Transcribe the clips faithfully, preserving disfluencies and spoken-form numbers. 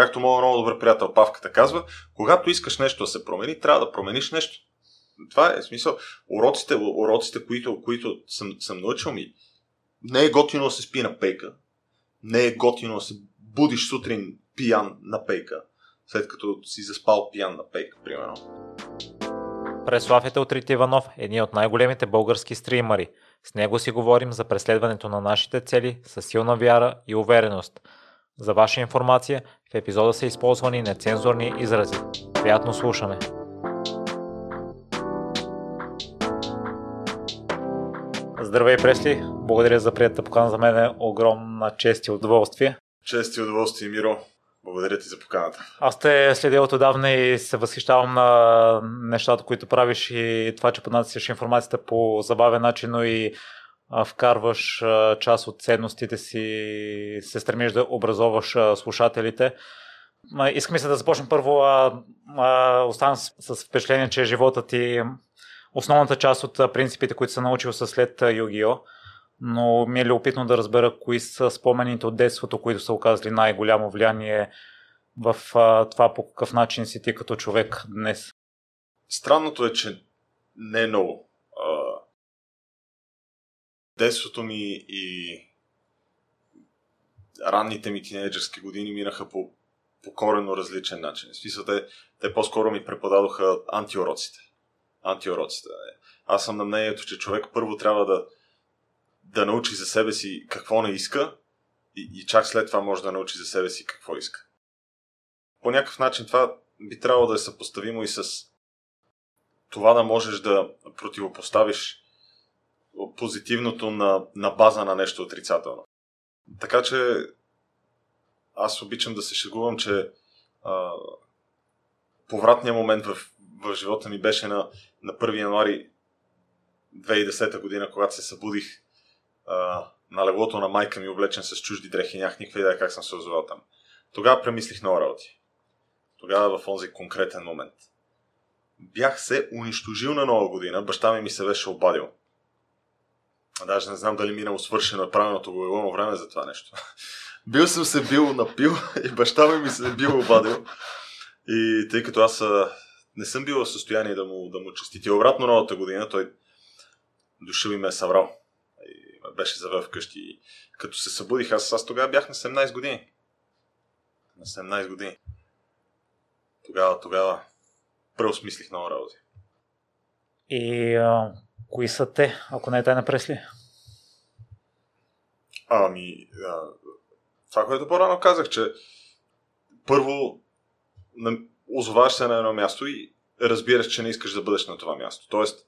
Както моят много добър приятел Павката казва, когато искаш нещо да се промени, трябва да промениш нещо. Това е смисъл. Уроците, уроците които, които съм, съм научил ми, не е готино да се спи на пейка, не е готино да се будиш сутрин пиян на пейка, след като си заспал пиян на пейка, примерно. Преслав Aethelthryth Иванов е един от най-големите български стримъри. С него си говорим за преследването на нашите цели с силна вяра и увереност. За ваша информация, в епизода са използвани нецензурни изрази. Приятно слушане! Здравей, Пресли! Благодаря за приятната покана. За мен е огромна чест и удоволствие. Чест и удоволствие, Миро. Благодаря ти за поканата. Аз те следя от отдавна и се възхищавам на нещата, които правиш и това, че поднасяш информацията по забавен начин, но и вкарваш част от ценностите си, се стремиш да образоваш слушателите. Искам се да започнем първо. Оставам с впечатление, че живота ти, основната част от принципите, които съм научил, са след Югио, но ми е любопитно да разбера кои са спомените от детството, които са оказали най-голямо влияние в това по какъв начин си ти като човек днес. Странното е, че не е много. Детството ми и ранните ми тинейджърски години минаха по, по коренно различен начин. В смисъл, те, те по-скоро ми преподадоха антиуроците. Антиуроците. Аз съм на мнението, че човек първо трябва да, да научи за себе си какво не иска и, и чак след това може да научи за себе си какво иска. По някакъв начин това би трябвало да е съпоставимо и с това да можеш да противопоставиш позитивното на, на база на нещо отрицателно. Така че аз обичам да се шегувам, че а, повратният момент в, в живота ми беше на, на първи януари две хиляди и десета година, когато се събудих а, на леглото на майка ми, облечен с чужди дрехи, нямах никаква идея как съм се озовал там. Тогава премислих много работи. Тогава в онзи конкретен момент. Бях се унищожил на нова година, баща ми ми се беше обадил. Даже не знам дали минало свършено правилното го време за това нещо. Бил съм се бил напил и баща ми ми се бил обадил. И тъй като аз не съм бил в състояние да му, да му честити обратно новата година, той дошъл и ме е съврал. И ме беше завел вкъщи. И като се събудих, аз, аз тогава бях на седемнайсет години. На седемнайсет години. Тогава, тогава преосмислих много работи. И... Uh... Кои са те, ако не е тайна, Пресли? Ами, а, това, което по-рано казах, че първо озоваш се на едно място и разбираш, че не искаш да бъдеш на това място. Тоест,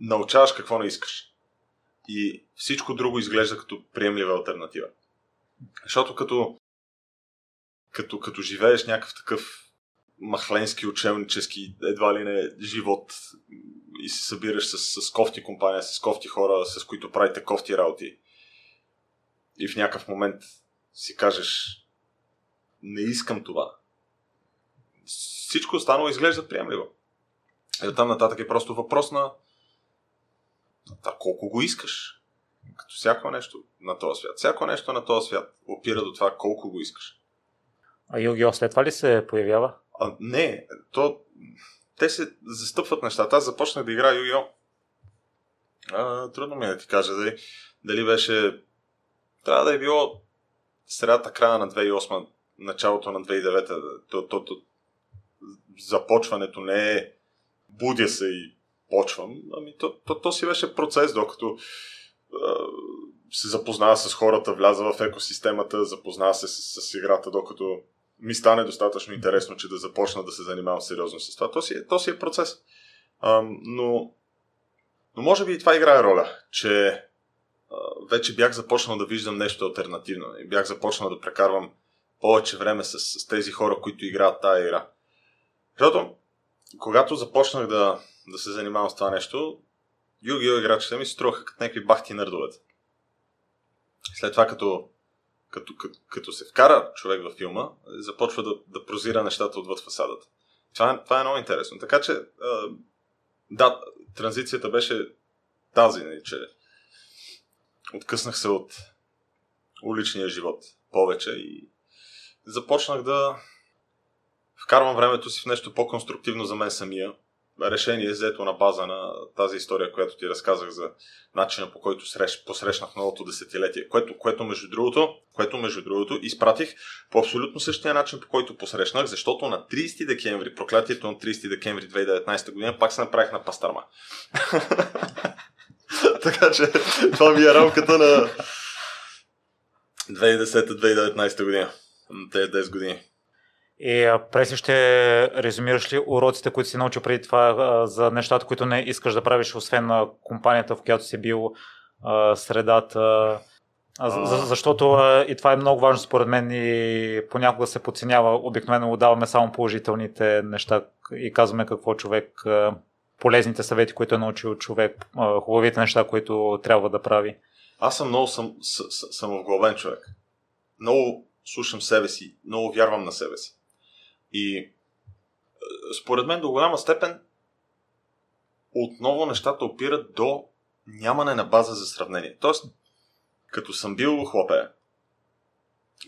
научаваш какво не искаш. И всичко друго изглежда като приемлива алтернатива. Защото като, като, като живееш някакъв такъв махленски, учебнически, едва ли не живот и се събираш с, с кофти компания, с кофти хора, с които правите кофти работи. И в някакъв момент си кажеш, не искам това. Всичко останало изглежда приемливо. И оттам нататък е просто въпрос на, на колко го искаш. Като всяко нещо на този свят. Всяко нещо на този свят опира до това колко го искаш. А Югио след това ли се появява? А, не, то... Те се застъпват нещата. Аз започнах да играя Югио. Трудно ми е да ти кажа дали, дали беше... Трябва да е било средата, края на две хиляди и осма, началото на две хиляди и девета. То, то, то... Започването не е будя се и почвам. Ами то, то, то си беше процес, докато а, се запознава с хората, вляза в екосистемата, запознава се с, с играта, докато ми стане достатъчно интересно, че да започна да се занимавам сериозно с това. То си, то си е процес. А, но, но може би и това играе роля, че а, вече бях започнал да виждам нещо алтернативно. И бях започнал да прекарвам повече време с, с тези хора, които играят тая игра. Защото, когато започнах да, да се занимавам с това нещо, Югио играчите ми се струваха като някакви бахти нърдовете. След това, като Като, като, като се вкара човек във филма, започва да, да прозира нещата отвъд фасадата. Това е, това е много интересно. Така че, а, да, транзицията беше тази, не, че откъснах се от уличния живот повече и започнах да вкарвам времето си в нещо по-конструктивно за мен самия. Решение е взето на база на тази история, която ти разказах за начина, по който срещ, посрещнах новото десетилетие, което, което, между другото, което между другото изпратих по абсолютно същия начин, по който посрещнах, защото на тридесети декември, проклятието на тридесети декември две хиляди и деветнадесета година, пак се направих на пастърма. Така че това ми е рамката на две хиляди и десета - две хиляди и деветнадесета година. Те десет години. И преси ще резюмираш ли уроците, които си научил преди това за нещата, които не искаш да правиш, освен на компанията, в която си бил, средата? Защото и това е много важно според мен и понякога се подценява. Обикновено даваме само положителните неща и казваме какво човек, полезните съвети, които е научил човек, хубавите неща, които трябва да прави. Аз съм много съм, самовглобен човек. Много слушам себе си, много вярвам на себе си. И според мен до голяма степен отново нещата опират до нямане на база за сравнение. Тоест, като съм бил хлапе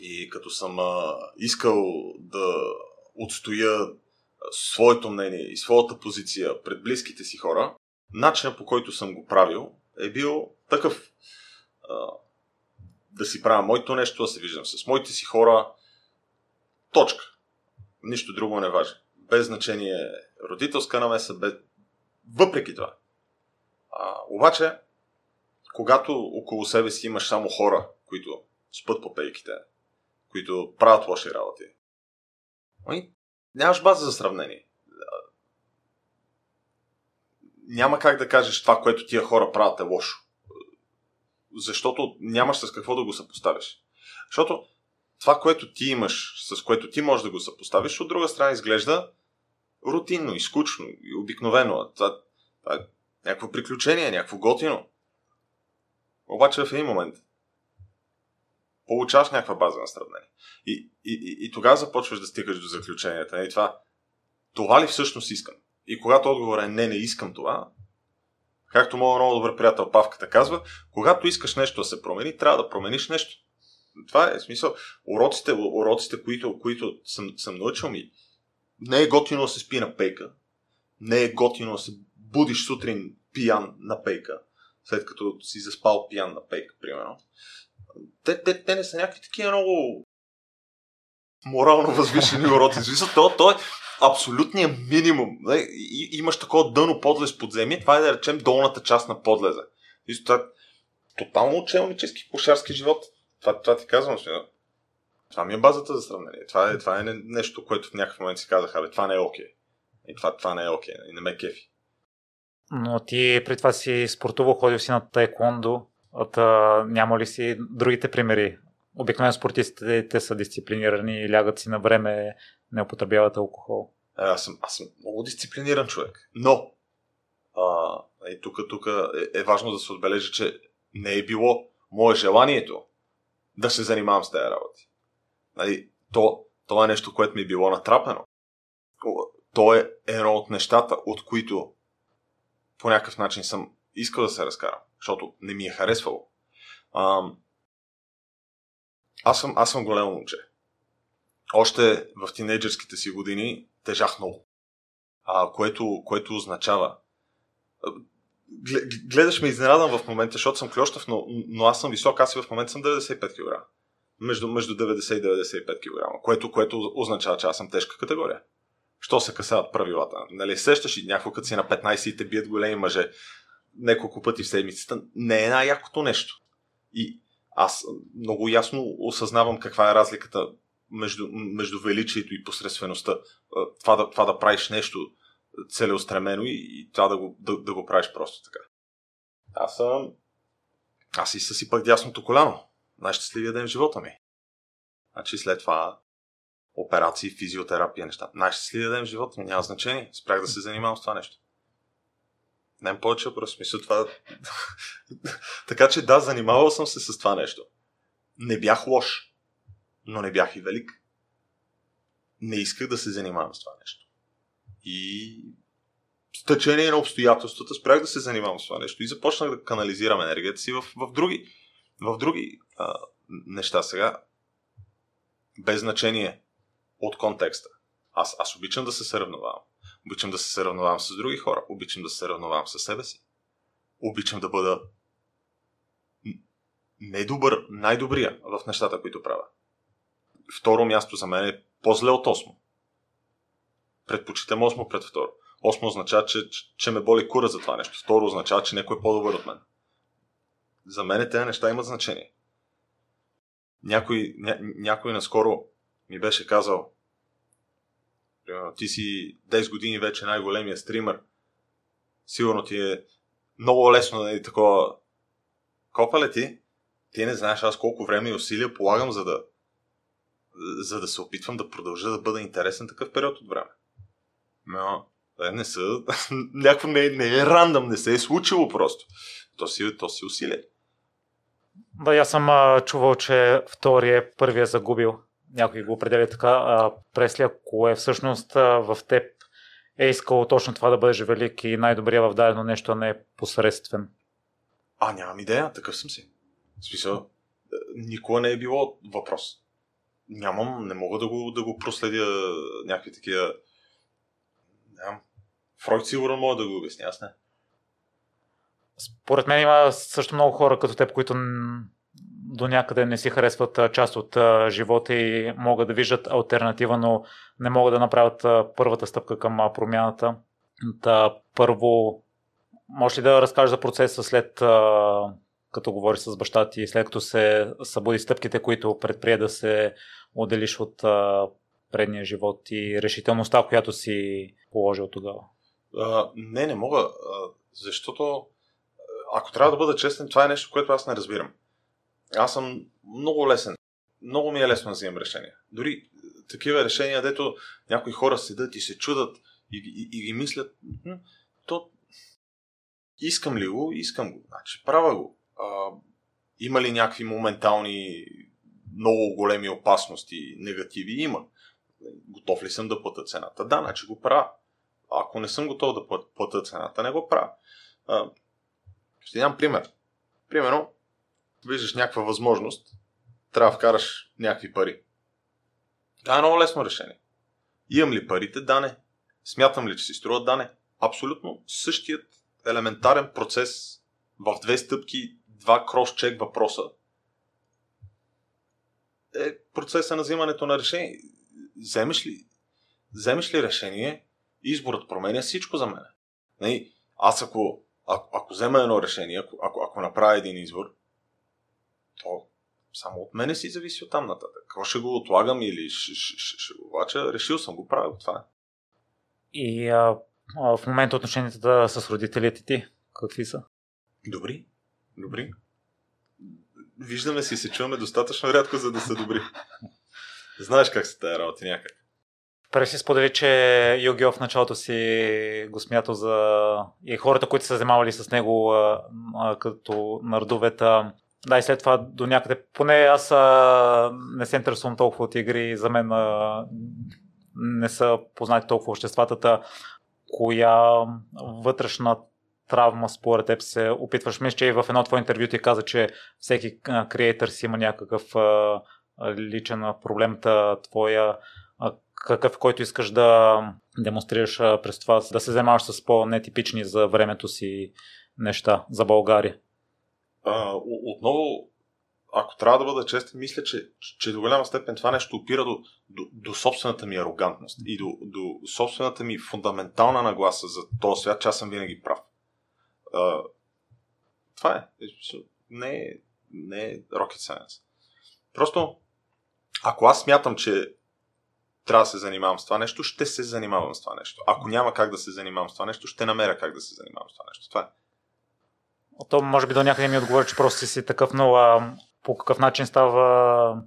и като съм а, искал да отстоя своето мнение и своята позиция пред близките си хора, начинът, по който съм го правил, е бил такъв. А, да си правя моето нещо, да се виждам с моите си хора. Точка. Нищо друго не важи. Без значение родителска намеса, без... въпреки това. А, обаче, когато около себе си имаш само хора, които спът по пейките, които правят лоши работи, нямаш база за сравнение. Няма как да кажеш това, което тия хора правят е лошо. Защото нямаш с какво да го съпоставиш. Защото това, което ти имаш, с което ти можеш да го съпоставиш, от друга страна изглежда рутинно и скучно и обикновено. Това, това е някакво приключение, някакво готино. Обаче в един момент получаваш някаква база на сравнение. И, и, и, и тогава започваш да стигаш до заключенията. И това, това ли всъщност искам? И когато отговорът е не, не искам това, както моят много добър приятел Павката казва, когато искаш нещо да се промени, трябва да промениш нещо. Това е смисъл. Уроците, уроците които, които съм, съм научил ми, не е готино да се спи на пейка, не е готино да се будиш сутрин пиян на пейка, след като си заспал пиян на пейка, примерно. Те, те, те не са някакви такива много морално възвишени уроци. Смисъл, то, то е абсолютният минимум. И, имаш такова дъно подлез подземие, това е да речем долната част на подлеза. Смисъл, това е тотално учелнически, пушарски живот. Това, това ти казвам, смисъл. Това ми е базата за сравнение. Това е, това е нещо, което в някакъв момент си казах, абе, това не е окей. И това, това не е окей. И не ме кефи. Но ти при това си спортувал, ходил си на тайкондо. От, а, няма ли си другите примери? Обикновено спортистите те са дисциплинирани, лягат си на време, не употребяват алкохол. А, аз, съм, аз съм много дисциплиниран човек. Но а, и тук, тук е, е важно да се отбележи, че не е било мое желанието да се занимавам с тези работи. Нали, то, то е нещо, което ми е било натрапено. То е едно от нещата, от които по някакъв начин съм искал да се разкарам, защото не ми е харесвало. Ам... Аз съм, аз съм голям момче. Още в тинейджърските си години тежах много. А, което, което означава... Гледаш ме изненадан в момента, защото съм клющав, но, но аз съм висок, аз и в момента съм деветдесет и пет килограма. Между, между деветдесет и деветдесет и пет килограма, което, което означава, че аз съм тежка категория. Що се касаят правилата? Нали, сещаш и някой като си на петнадесет и те бият големи мъже няколко пъти в седмицата, не е най-якото нещо. И аз много ясно осъзнавам каква е разликата между, между величието и посредствеността. Това да, това да правиш нещо целеустремено и, и това да го, да, да го правиш просто така. Аз съм... Аз и съсипах дясното коляно. Най-щастливия ден в живота ми. Значи след това операции, физиотерапия, неща. Най-щастливия ден в живота ми. Няма значение. Спрях да се занимавам с това нещо. Ням повече, просто мисля това... Така че да, занимавал съм се с това нещо. Не бях лош, но не бях и велик. Не исках да се занимавам с това нещо. И с течение на обстоятелствата спрях да се занимавам с това нещо и започнах да канализирам енергията си в, в други, в други а, неща сега. без значение от контекста. Аз, аз обичам да се съревновавам. Обичам да се съревновавам с други хора. Обичам да се съревновавам със себе си. Обичам да бъда недобър, най-добрия в нещата, които правя. Второ място за мен е по-зле от осмо. Предпочитам осмо пред второ. Осмо означава, че, че ме боли кура за това нещо. Второ означава, че някой е по-добър от мен. За мен тези неща имат значение. Някой, ня, някой наскоро ми беше казал, примерно, ти си десет години вече най-големия стример. Сигурно ти е много лесно да е такова. Копале ти, ти не знаеш аз колко време и усилия полагам, за да, за да се опитвам да продължа да бъда интересен такъв период от време. Но не са, някакво не, не е рандъм, не се е случило просто. То си, то си усилие. Да, аз съм а, чувал, че втория, първия загубил. Някой го определя така. А, Пресли, кое всъщност а, в теб е искало точно това да бъдеш велик и най-добрия в дадено нещо, а не е посредствен? А, нямам идея, такъв съм си. В смисъл, никога не е било въпрос. Нямам, не мога да го, да го проследя някакви такива... Нямам. Фройд сигурно мога да го обясня, аз не. Според мен има също много хора като теб, които до някъде не си харесват част от живота и могат да виждат алтернатива, но не могат да направят първата стъпка към промяната. Да, първо, можеш ли да разкажеш за процеса след като говориш с баща ти, след като се събуди, стъпките, които предприе да се отделиш от предния живот и решителността, която си положил тогава? А, не, не мога, защото ако трябва да бъда честен, това е нещо, което аз не разбирам. Аз съм много лесен. Много ми е лесно да взимам решения. Дори такива решения, дето някои хора седат и се чудат и, и, и ги мислят, то искам ли го? Искам го. Значи, правя го. А, има ли някакви моментални много големи опасности, негативи? Има. Готов ли съм да платя цената? Да, значи го правя. Ако не съм готов да платя цената, не го правя. А, ще дам пример. Примерно, виждаш някаква възможност, трябва да вкараш някакви пари. Да, е много лесно решение. Имам ли парите? Да, не. Смятам ли, че си струва? Да, не. Абсолютно същият елементарен процес в две стъпки, два крос-чек въпроса е процеса на взимането на решение. Вземеш ли, вземеш ли решение, изборът променя всичко за мен. Не, аз ако, ако, ако взема едно решение, ако, ако, ако направя един избор, то само от мене си зависи от там нататък. Какво ще го отлагам или ще, ще, ще, ще го влача? Решил съм го, правя това. И а, а, в момента отношенията да с родителите ти какви са? Добри. Добри. Виждаме си и се чуваме достатъчно рядко, за да са добри. Знаеш как са тая работи някак. Преди си сподели, че Югио в началото си го смятал за... И хората, които са занимавали с него а, а, като нардовета... Да, и след това до някъде, поне аз а, не се интересувам толкова от игри, за мен а, не са познати толкова обществата. Коя вътрешна травма според теб се опитваш? Мисля, че и в едно твое интервю ти каза, че всеки креатор си има някакъв а, личен проблем, твоя, а, какъв, който искаш да демонстрираш а, през това, да се занимаваш с по-нетипични за времето си неща за България. Uh, отново, ако трябва да бъда честен, мисля, че, че до голяма степен това нещо опира до, до, до собствената ми арогантност и до, до собствената ми фундаментална нагласа за този свят, че аз съм винаги прав. Uh, това е. Не е, не е rocket science. Просто, ако аз смятам, че трябва да се занимавам с това нещо, ще се занимавам с това нещо. Ако няма как да се занимавам с това нещо, ще намеря как да се занимавам с това нещо. Това е. То може би до някъде ми отговори, че просто си, си такъв, но а, по какъв начин става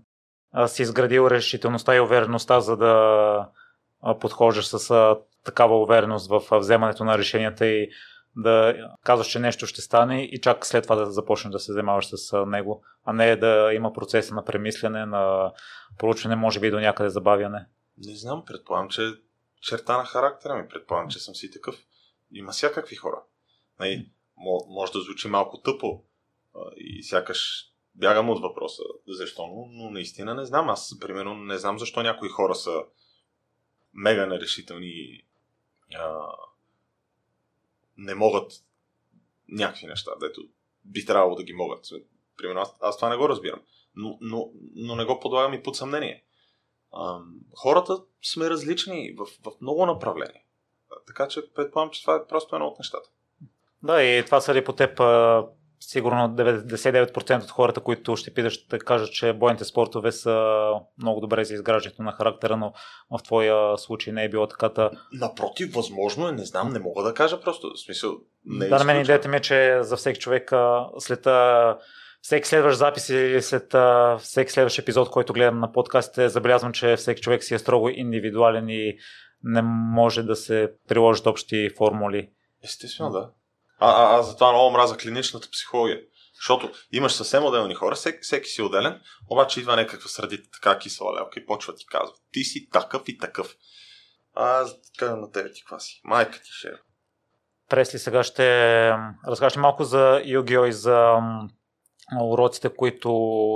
а, си изградил решителността и увереността, за да а, подхождаш с а, такава увереност в а, вземането на решенията и да казваш, че нещо ще стане и чак след това да започнеш да се занимаваш с а, него, а не да има процеса на премисляне, на проучване, може би до някъде забавяне. Не знам, предполагам, че черта на характера ми, предполагам, че съм си такъв. Има всякакви хора. Най- Може да звучи малко тъпо и сякаш бягам от въпроса защо, но, но наистина не знам. Аз, примерно, не знам защо някои хора са мега нерешителни, а, не могат някакви неща, дето би трябвало да ги могат. Примерно, аз, аз това не го разбирам, но, но, но не го подлагам и под съмнение. А, хората сме различни в, в много направления. Така че предполагам, че това е просто едно от нещата. Да, и това съди по теб. Сигурно деветдесет и девет процента от хората, които ще питаш, ще кажат, че бойните спортове са много добре за изграждането на характера, но в твоя случай не е било таката. Напротив, възможно е, не знам, не мога да кажа просто. В смисъл, не е да, на мен идеята ми е, че за всеки човек след всеки следващ запис или след всеки следващ епизод, който гледам на подкастите, забелязвам, че всеки човек си е строго индивидуален и не може да се приложат общи формули. Естествено, да. А, а, а затова много мраза клиничната психология. Защото имаш съвсем отделни хора, всеки, всеки си отделен, обаче идва някаква средите така кисела лялка и почва ти казва: ти си такъв и такъв. Аз казвам на тебе, ти каква си? Майка ти ще е. Пресли, сега ще разкажеш малко за Югио и за уроците, които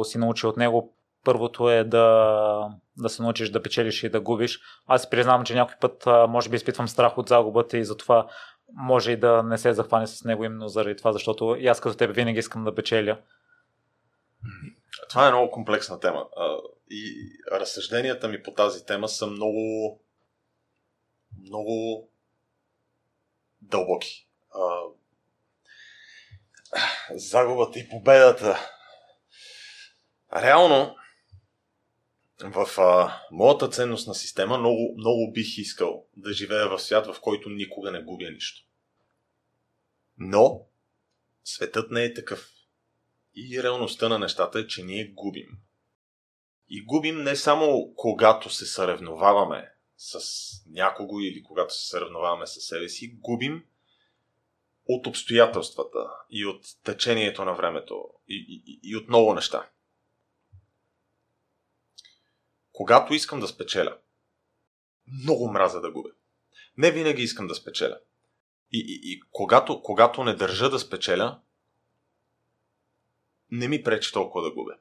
си научи от него. Първото е да, да се научиш да печелиш и да губиш. Аз си признавам, че някой път може би изпитвам страх от загубата и затова може и да не се захване с него именно заради това, защото и аз като теб винаги искам да печеля. Това е много комплексна тема. И разсъжденията ми по тази тема са много, много дълбоки. Загубата и победата. Реално, в а, моята ценностна система много, много бих искал да живея в свят, в който никога не губя нищо. Но светът не е такъв. И реалността на нещата е, че ние губим. И губим не само когато се съревноваваме с някого или когато се съревноваваме с себе си, губим от обстоятелствата и от течението на времето и, и, и от много неща. Когато искам да спечеля, много мразя да губя. Не винаги искам да спечеля. И, и, и когато, когато не държа да спечеля, не ми пречи толкова да губя.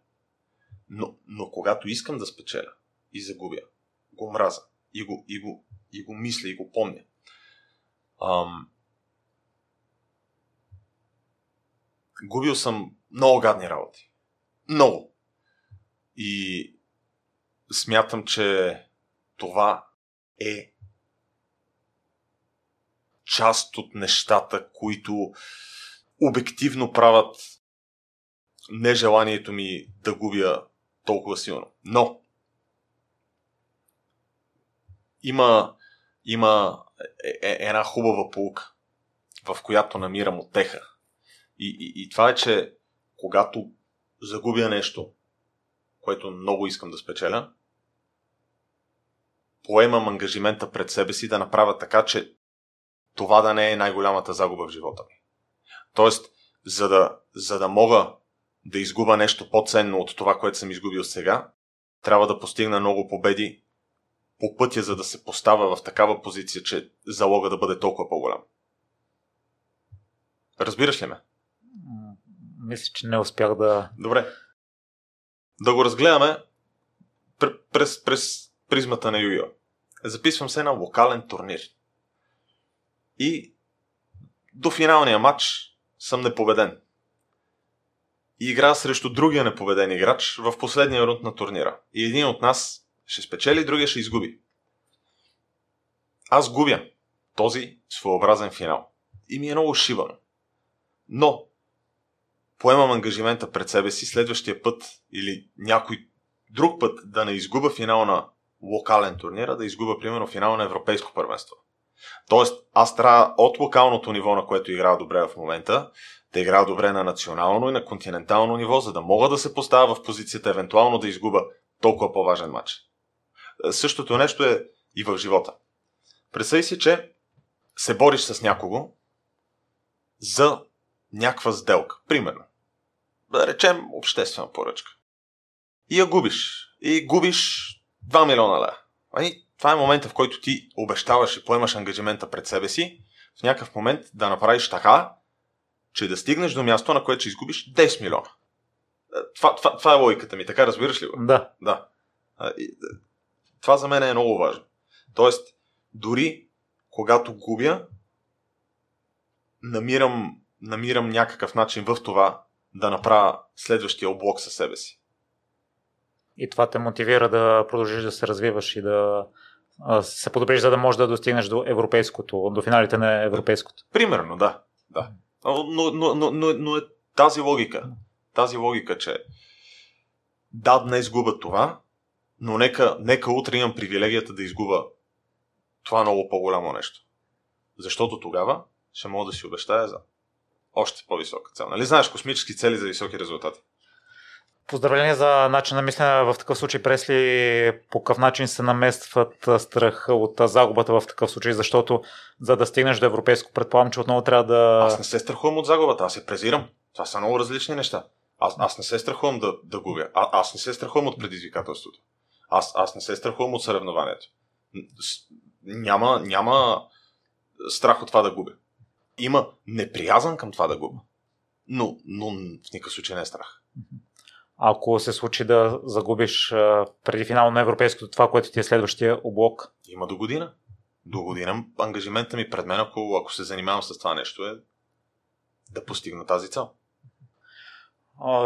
Но, но когато искам да спечеля и загубя, го мразя. И го, и го, и го мисля, и го помня. Ам... Губил съм много гадни работи. Много. И смятам, че това е част от нещата, които обективно правят нежеланието ми да губя толкова силно. Но има, има една хубава поука, в която намирам утеха. И, и, и това е, че когато загубя нещо, което много искам да спечеля, поемам ангажимента пред себе си да направя така, че това да не е най-голямата загуба в живота ми. Тоест, за да, за да мога да изгубя нещо по-ценно от това, което съм изгубил сега, трябва да постигна много победи по пътя, за да се поставя в такава позиция, че залога да бъде толкова по-голям. Разбираш ли ме? Мисля, че не успях да... Добре. Да го разгледаме пр- през, през призмата на Юйо. Записвам се на локален турнир. И до финалния матч съм непобеден. И игра срещу другия непобеден играч в последния рунд на турнира. И един от нас ще спечели, другия ще изгуби. Аз губя този своеобразен финал. И ми е много шибано. Но поемам ангажимента пред себе си следващия път или някой друг път да не изгубя финал на локален турнир, а да изгубя, примерно, финал на европейско първенство. Тоест, аз трябва от локалното ниво, на което играя добре в момента, да играя добре на национално и на континентално ниво, за да мога да се поставя в позицията, евентуално да изгубя толкова по-важен матч. Същото нещо е и в живота. Представи си, че се бориш с някого за някаква сделка. Примерно. Да речем обществена поръчка. И я губиш. И губиш два милиона лева. Това е момента, в който ти обещаваш и поемаш ангажимента пред себе си в някакъв момент да направиш така, че да стигнеш до място, на което ще изгубиш десет милиона. Това, това, това е логиката ми, така разбираш ли го? Да. Да. Това за мен е много важно. Тоест, дори когато губя, намирам, намирам някакъв начин в това да направя следващия облог със себе си. И това те мотивира да продължиш да се развиваш и да се подобриш, за да можеш да достигнеш до европейското, до финалите на европейското. Примерно, да. Да. Но, но, но, но, но е тази логика. Тази логика, че да, днес губа това, но нека, нека утре имам привилегията да изгуба това много по-голямо нещо. Защото тогава ще мога да си обещая за още по-висока цел. Нали знаеш, космически цели за високи резултати? Поздравление за начин на мислене в такъв случай, Пресли, по какъв начин се наместват страха от загубата в такъв случай, защото за да стигнеш до европейско, предполагам, че отново трябва да... Аз не се страхувам от загубата, аз се презирам. Това са много различни неща. Аз, аз не се страхувам да, да губя. А, аз не се страхувам от предизвикателството. Аз, аз не се страхувам от съревнованието. Няма, няма страх от това да губя. Има неприязан към това да губя. Но, но в никакъв случай не е страх. Ако се случи да загубиш преди финал на европейското, това, което ти е следващия облог? Има до година. До година ангажимента ми пред мен, ако, ако се занимавам с това нещо, е да постигна тази цел.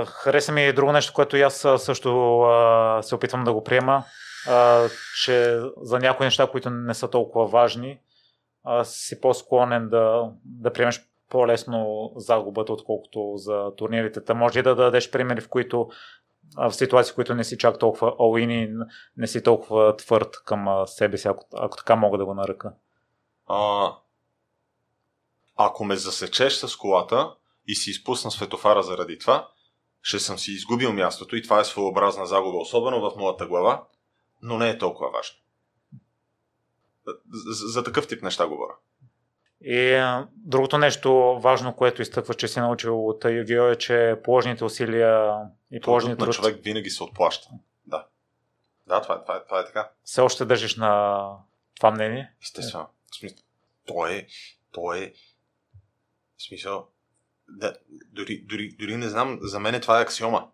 Хареса ми друго нещо, което и аз също а, се опитвам да го приема, а, че за някои неща, които не са толкова важни, а, си по-склонен да, да приемеш по-лесно загубата, отколкото за турнирите. Та може и да дадеш примери, в които а, в ситуации, в които не си чак толкова all-in и не си толкова твърд към себе си, ако, ако така мога да го наръка. А, ако ме засечеш с колата и си изпусна светофара заради това, ще съм си изгубил мястото и това е своеобразна загуба, особено в нулата глава, но не е толкова важно. За, за такъв тип неща говоря. И другото нещо важно, което изтъква, че си научил от Югио, е, че положените усилия и положените труд... на човек винаги се отплаща. Да, да, това е, това е, това е така. Все още държиш на това мнение? Естествено. В смисъл, то е... То е... В смисъл... Да, дори, дори, дори не знам, за мен това е аксиома.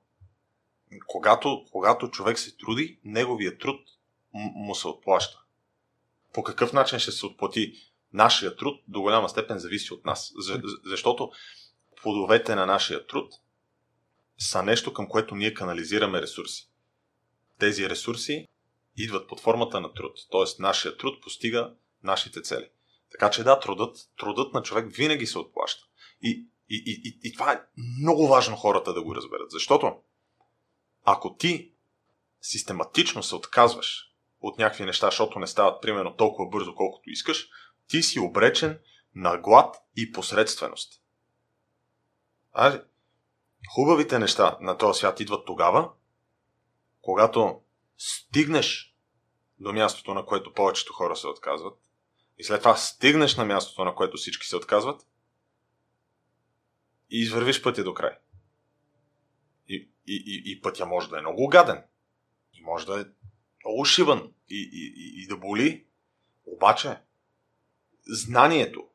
Когато, когато човек се труди, неговия труд му се отплаща. По какъв начин ще се отплати нашия труд, до голяма степен зависи от нас. За, защото плодовете на нашия труд са нещо, към което ние канализираме ресурси. Тези ресурси идват под формата на труд. Тоест, нашия труд постига нашите цели. Така че да, трудът, трудът на човек винаги се отплаща. И И, и, и това е много важно хората да го разберат, защото ако ти систематично се отказваш от някакви неща, защото не стават примерно толкова бързо, колкото искаш, ти си обречен на глад и посредственост. А, хубавите неща на този свят идват тогава, когато стигнеш до мястото, на което повечето хора се отказват, и след това стигнеш на мястото, на което всички се отказват, и извървиш пътя до край. И, и, и пътя може да е много гаден. И може да е много шибан. И, и, и да боли. Обаче, знанието,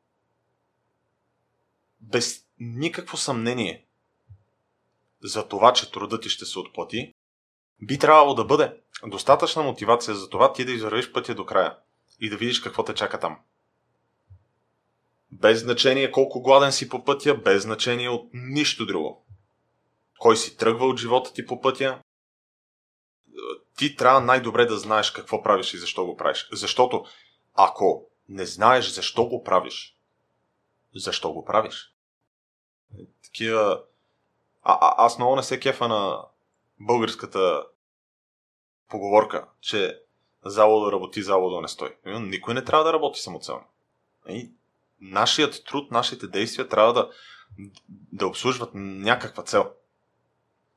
без никакво съмнение за това, че трудът ти ще се отплати, би трябвало да бъде достатъчна мотивация за това ти да извървиш пътя до края. И да видиш какво те чака там. Без значение колко гладен си по пътя, без значение от нищо друго. Кой си тръгва от живота ти по пътя, ти трябва най-добре да знаеш какво правиш и защо го правиш. Защото ако не знаеш защо го правиш, защо го правиш? Такива... А, а, аз много не се кефа на българската поговорка, че залодо работи, залодо не стой. Никой не трябва да работи самоцелно. И... Нашият труд, нашите действия трябва да, да обслужват някаква цел.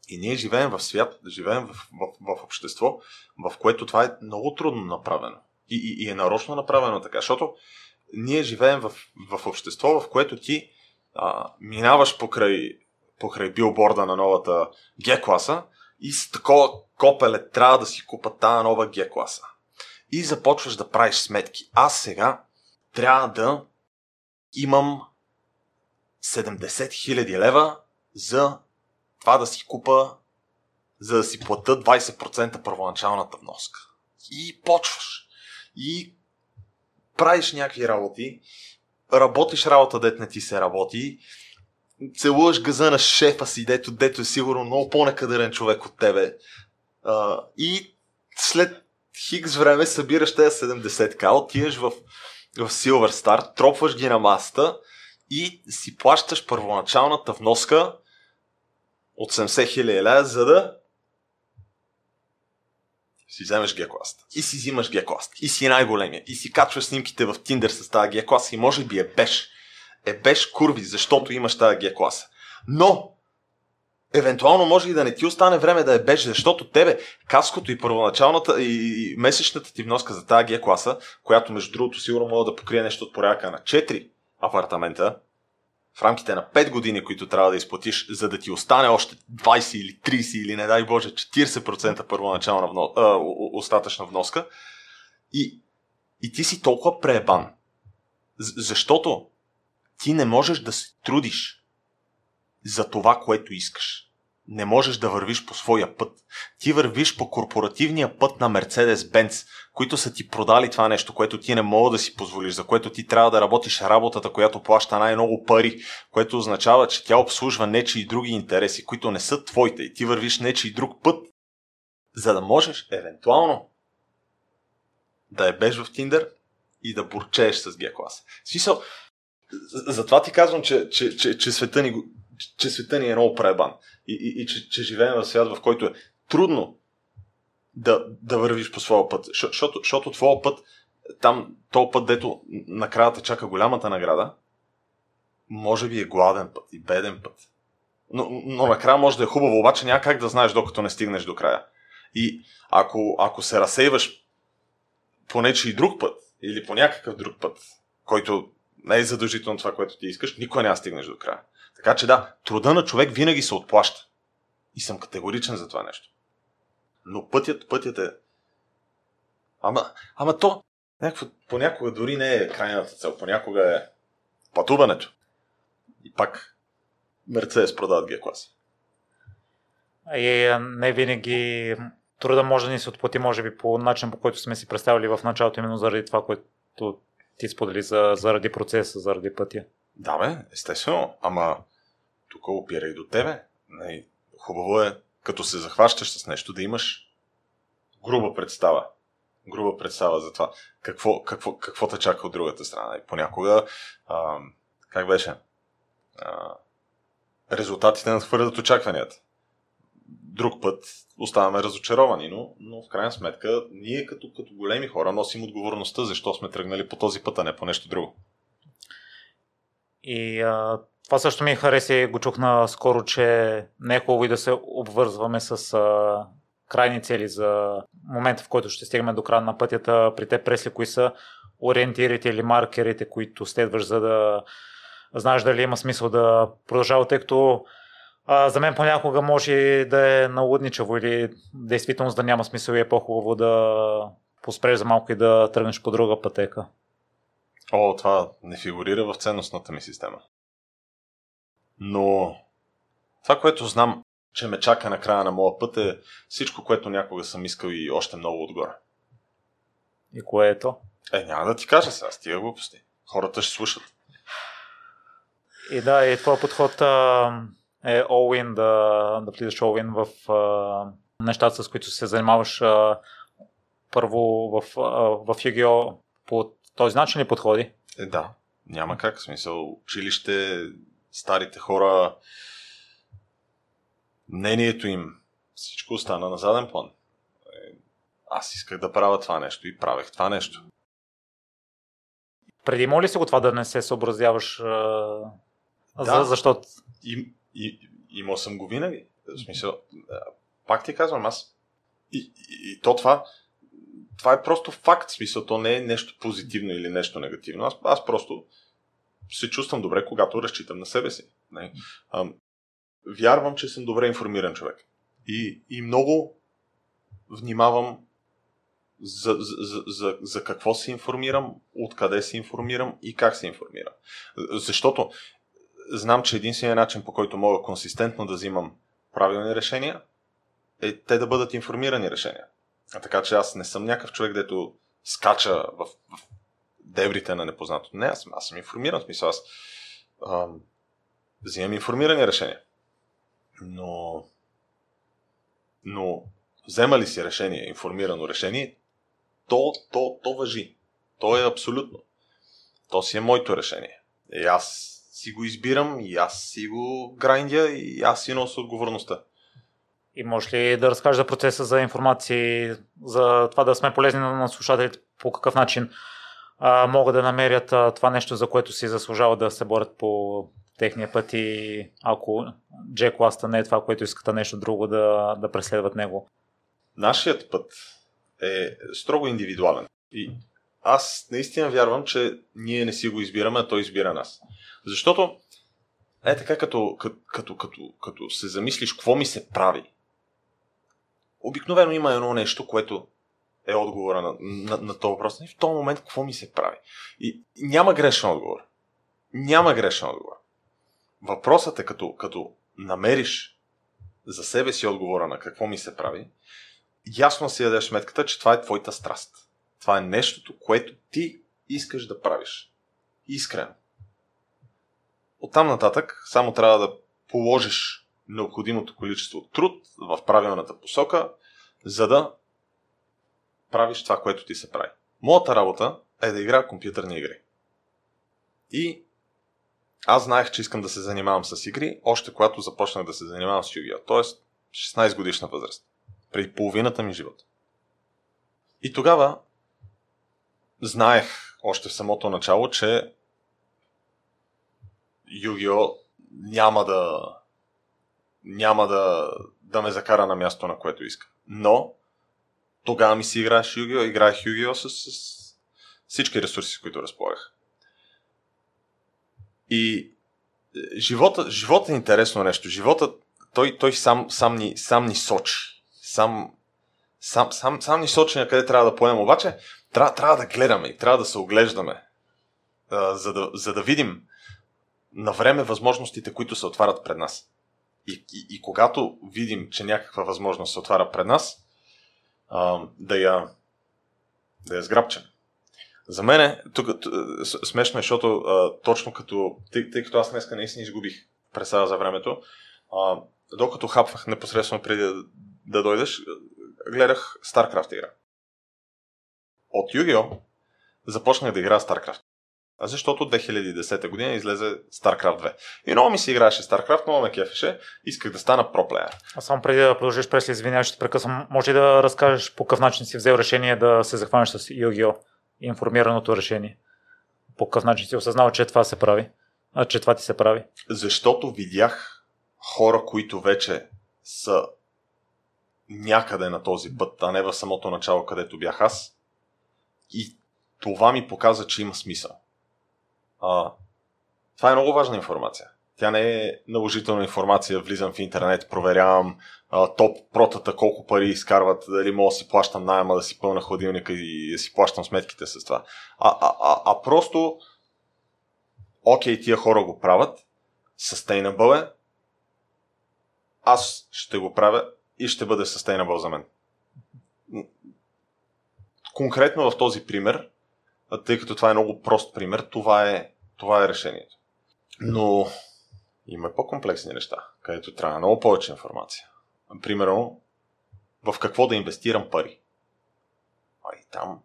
И ние живеем в свят, живеем в, в, в общество, в което това е много трудно направено. И, и, и е нарочно направено така, защото ние живеем в, в общество, в което ти а, минаваш покрай, покрай билборда на новата Г-класа и с такова копеле трябва да си купа тая нова Г-класа. И започваш да правиш сметки. Аз сега трябва да имам седемдесет хиляди лева за това да си купа за да си платят двайсет процента първоначалната вноска. И почваш. И правиш някакви работи, работиш работа, дет не ти се работи, целуваш газа на шефа си, дето, дето е сигурно много по-некадърен човек от тебе. А, и след хикс време събираш тези седемдесет хиляди, отиваш в, в Silver Star, тропваш ги на масата и си плащаш първоначалната вноска от седемдесет хиляди, за да си вземеш G-класт. И си взимаш G-класт. И си най-големия. И си качваш снимките в Тиндър с тази G-класа и може би е беш. Е беш курви, защото имаш тази G-класа. Но, евентуално може и да не ти остане време да е беш, защото тебе каското и първоначалната и месечната ти вноска за тази G-класа, която между другото сигурно може да покрие нещо от порядка на четири апартамента, в рамките на пет години, които трябва да изплатиш, за да ти остане още двайсет или трийсет или не дай Боже четирийсет процента първоначална вно... а, остатъчна вноска и, и ти си толкова преебан. Защото ти не можеш да се трудиш за това, което искаш. Не можеш да вървиш по своя път. Ти вървиш по корпоративния път на Мерседес Бенц, които са ти продали това нещо, което ти не мога да си позволиш, за което ти трябва да работиш работата, която плаща най-много пари, което означава, че тя обслужва нечии други интереси, които не са твоите и ти вървиш нечий друг път, за да можеш евентуално да е беш в Тиндър и да бурчееш с G-класа. В смисъл, затова ти казвам, че, че, че, че света ни го... че света ни е много преебан и, и, и че, че живеем в свят, в който е трудно да, да вървиш по своя път, защото Шо, твоя път, там, този път, дето накрая те чака голямата награда, може би е гладен път и беден път. Но, но накрая може да е хубаво, обаче няма как да знаеш, докато не стигнеш до края. И ако, ако се разсейваш по нечи и друг път, или по някакъв друг път, който не е задължително това, което ти искаш, никога няма стигнеш до края. Така че да, труда на човек винаги се отплаща. И съм категоричен за това нещо. Но пътят, пътят е... Ама, ама то някакво, понякога дори не е крайната цел. Понякога е пътуването. И пак Мерцедес продават G-класа. И не винаги труда може да ни се отплати, може би по начин, по който сме си представили в началото, именно заради това, което ти сподели, за, заради процеса, заради пътя. Да бе, естествено, ама тук опира и до тебе. Хубаво е, като се захващаш с нещо, да имаш груба представа. Груба представа за това. Какво, какво, какво те чака от другата страна. И понякога, а, как беше, а, резултатите надхвърлят очакванията. Друг път оставаме разочаровани, но, но в крайна сметка ние като, като големи хора носим отговорността, защо сме тръгнали по този път, а не по нещо друго. И а, това също ми хареса и го чух наскоро, че не е хубаво и да се обвързваме с а, крайни цели за момента, в който ще стигнем до края на пътята. При те, Пресли, кои са ориентирите или маркерите, които следваш, за да знаеш дали има смисъл да продължава, тъй като а, за мен понякога може да е налудничаво или действително да няма смисъл и е по-хубаво да поспреш за малко и да тръгнеш по друга пътека. О, това не фигурира в ценностната ми система. Но това, което знам, че ме чака на края на моя път, е всичко, което някога съм искал и още много отгоре. И кое е то? Е, няма да ти кажа сега, стига глупости. Хората ще слушат. И да, и твой подход а, е all-in, да, да влизаш all-in в а, нещата, с които се занимаваш а, първо в, а, в Югио по този начин ли подходи? Е, да, няма как. В смисъл, училище, старите хора, мнението им, всичко остана на заден план. Аз исках да правя това нещо и правех това нещо. Преди моли си го това да не се съобразяваш? Да, за, защото... и, и, имал съм го винаги. В смисъл, пак ти казвам, аз и, и, и то това... Това е просто факт, в смисъл, то не е нещо позитивно или нещо негативно. Аз, аз просто се чувствам добре, когато разчитам на себе си. Не? А, вярвам, че съм добре информиран човек. И, и много внимавам за, за, за, за какво се информирам, откъде се информирам и как се информирам. Защото знам, че единственият начин, по който мога консистентно да взимам правилни решения, е те да бъдат информирани решения. А така че аз не съм някакъв човек, дето скача в, в дебрите на непознато. Не, аз, аз съм информиран, в смисъл аз ам, взимам информирани решения. Но, но взема ли си решение, информирано решение, то, то, то важи. То е абсолютно. То си е моето решение. И аз си го избирам, и аз си го грайндя, и аз си нося отговорността. И можеш ли да разкажеш за процеса за информация, за това да сме полезни на слушателите, по какъв начин а, могат да намерят а, това нещо, за което си заслужава да се борят по техния път и ако G-класта не е това, което искат, нещо друго да, да преследват него? Нашият път е строго индивидуален. И аз наистина вярвам, че ние не си го избираме, а той избира нас. Защото е така, като, като, като, като се замислиш какво ми се прави, обикновено има едно нещо, което е отговора на, на, на този въпрос. И в този момент какво ми се прави? И няма грешен отговор. Няма грешен отговор. Въпросът е, като, като намериш за себе си отговора на какво ми се прави, ясно си дадеш сметката, че това е твоята страст. Това е нещото, което ти искаш да правиш. Искрено. Оттам нататък само трябва да положиш необходимото количество труд в правилната посока, за да правиш това, което ти се прави. Моята работа е да играя компютърни игри. И аз знаех, че искам да се занимавам с игри, още когато започнах да се занимавам с Югио, т.е. шестнадесет годишна възраст, преди половината ми живот. И тогава знаех още в самото начало, че Югио няма да няма да, да ме закара на място, на което иска. Но тогава ми си играеш Югио, играех Югио с, с всички ресурси, с които разполагах. И живота, живота е интересно нещо. Живота, той, той сам, сам, ни, сам ни сочи. Сам, сам, сам, сам ни сочи на къде трябва да поемем. Обаче трябва, трябва да гледаме и трябва да се оглеждаме, а, за, да, за да видим на време възможностите, които се отварят пред нас. И, и, и когато видим, че някаква възможност се отваря пред нас, а, да я да я сграбчем. За мен е, тук смешно е, защото а, точно като, тъй, тъй като аз днеска наистина изгубих представа за времето, а, докато хапвах непосредствено преди да, да дойдеш, гледах StarCraft игра. От Югио започнах да играя StarCraft. А защото две хиляди и десета година излезе StarCraft две. И много ми се играеше StarCraft, много ме кефеше, исках да стана проплеер. А само преди да продължиш, Пресли, извинявай, ще те прекъсвам, може ли да разкажеш по какъв начин си взел решение да се захванеш с Югио? Информираното решение. По какъв начин си осъзнал, че това се прави? А, че това ти се прави? Защото видях хора, които вече са някъде на този път, а не в самото начало, където бях аз. И това ми показа, че има смисъл. А, това е много важна информация. Тя не е наложителна информация. Влизам в интернет, проверявам а, топ протата, колко пари изкарват, дали мога да си плащам найема, да си пълна хладилника и да си плащам сметките с това. А, а, а, а просто окей, тия хора го правят, sustainable е, аз ще го правя и ще бъде sustainable за мен. Конкретно в този пример, тъй като това е много прост пример, това е, това е решението. Но има по-комплексни неща, където трябва много повече информация. Примерно, в какво да инвестирам пари. А и там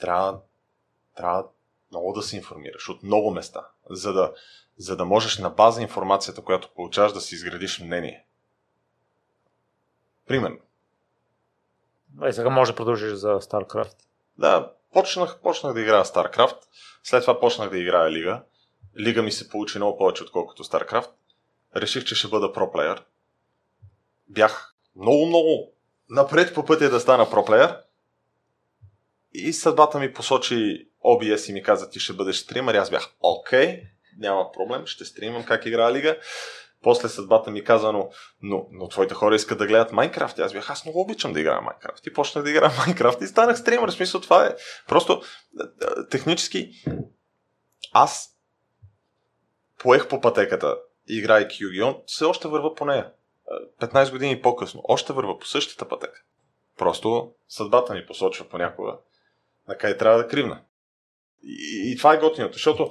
трябва, трябва много да се информираш от много места, за да, за да можеш на база информацията, която получаваш, да си изградиш мнение. Примерно. А и сега може да продължиш за StarCraft. Да, почнах, почнах да играя StarCraft, след това почнах да играя Лига. Лига ми се получи много повече, отколкото StarCraft. Реших, че ще бъда проплеер. Бях много-много напред по пътя да стана проплеер. И съдбата ми посочи О Б С и ми каза, ти ще бъдеш стример. И аз бях, окей, няма проблем, ще стримам как играя Лига. После съдбата ми каза, но, но, но твоите хора искат да гледат Minecraft. И аз бях, аз много обичам да играя Minecraft. И почнах да играя Minecraft и станах стример. В смисъл, това е просто технически. Аз поех по пътеката, играйки Югион, все още върва по нея. петнайсет години по-късно още върва по същата пътека. Просто съдбата ни посочва понякога на къде трябва да кривна. И, и това е готиното, защото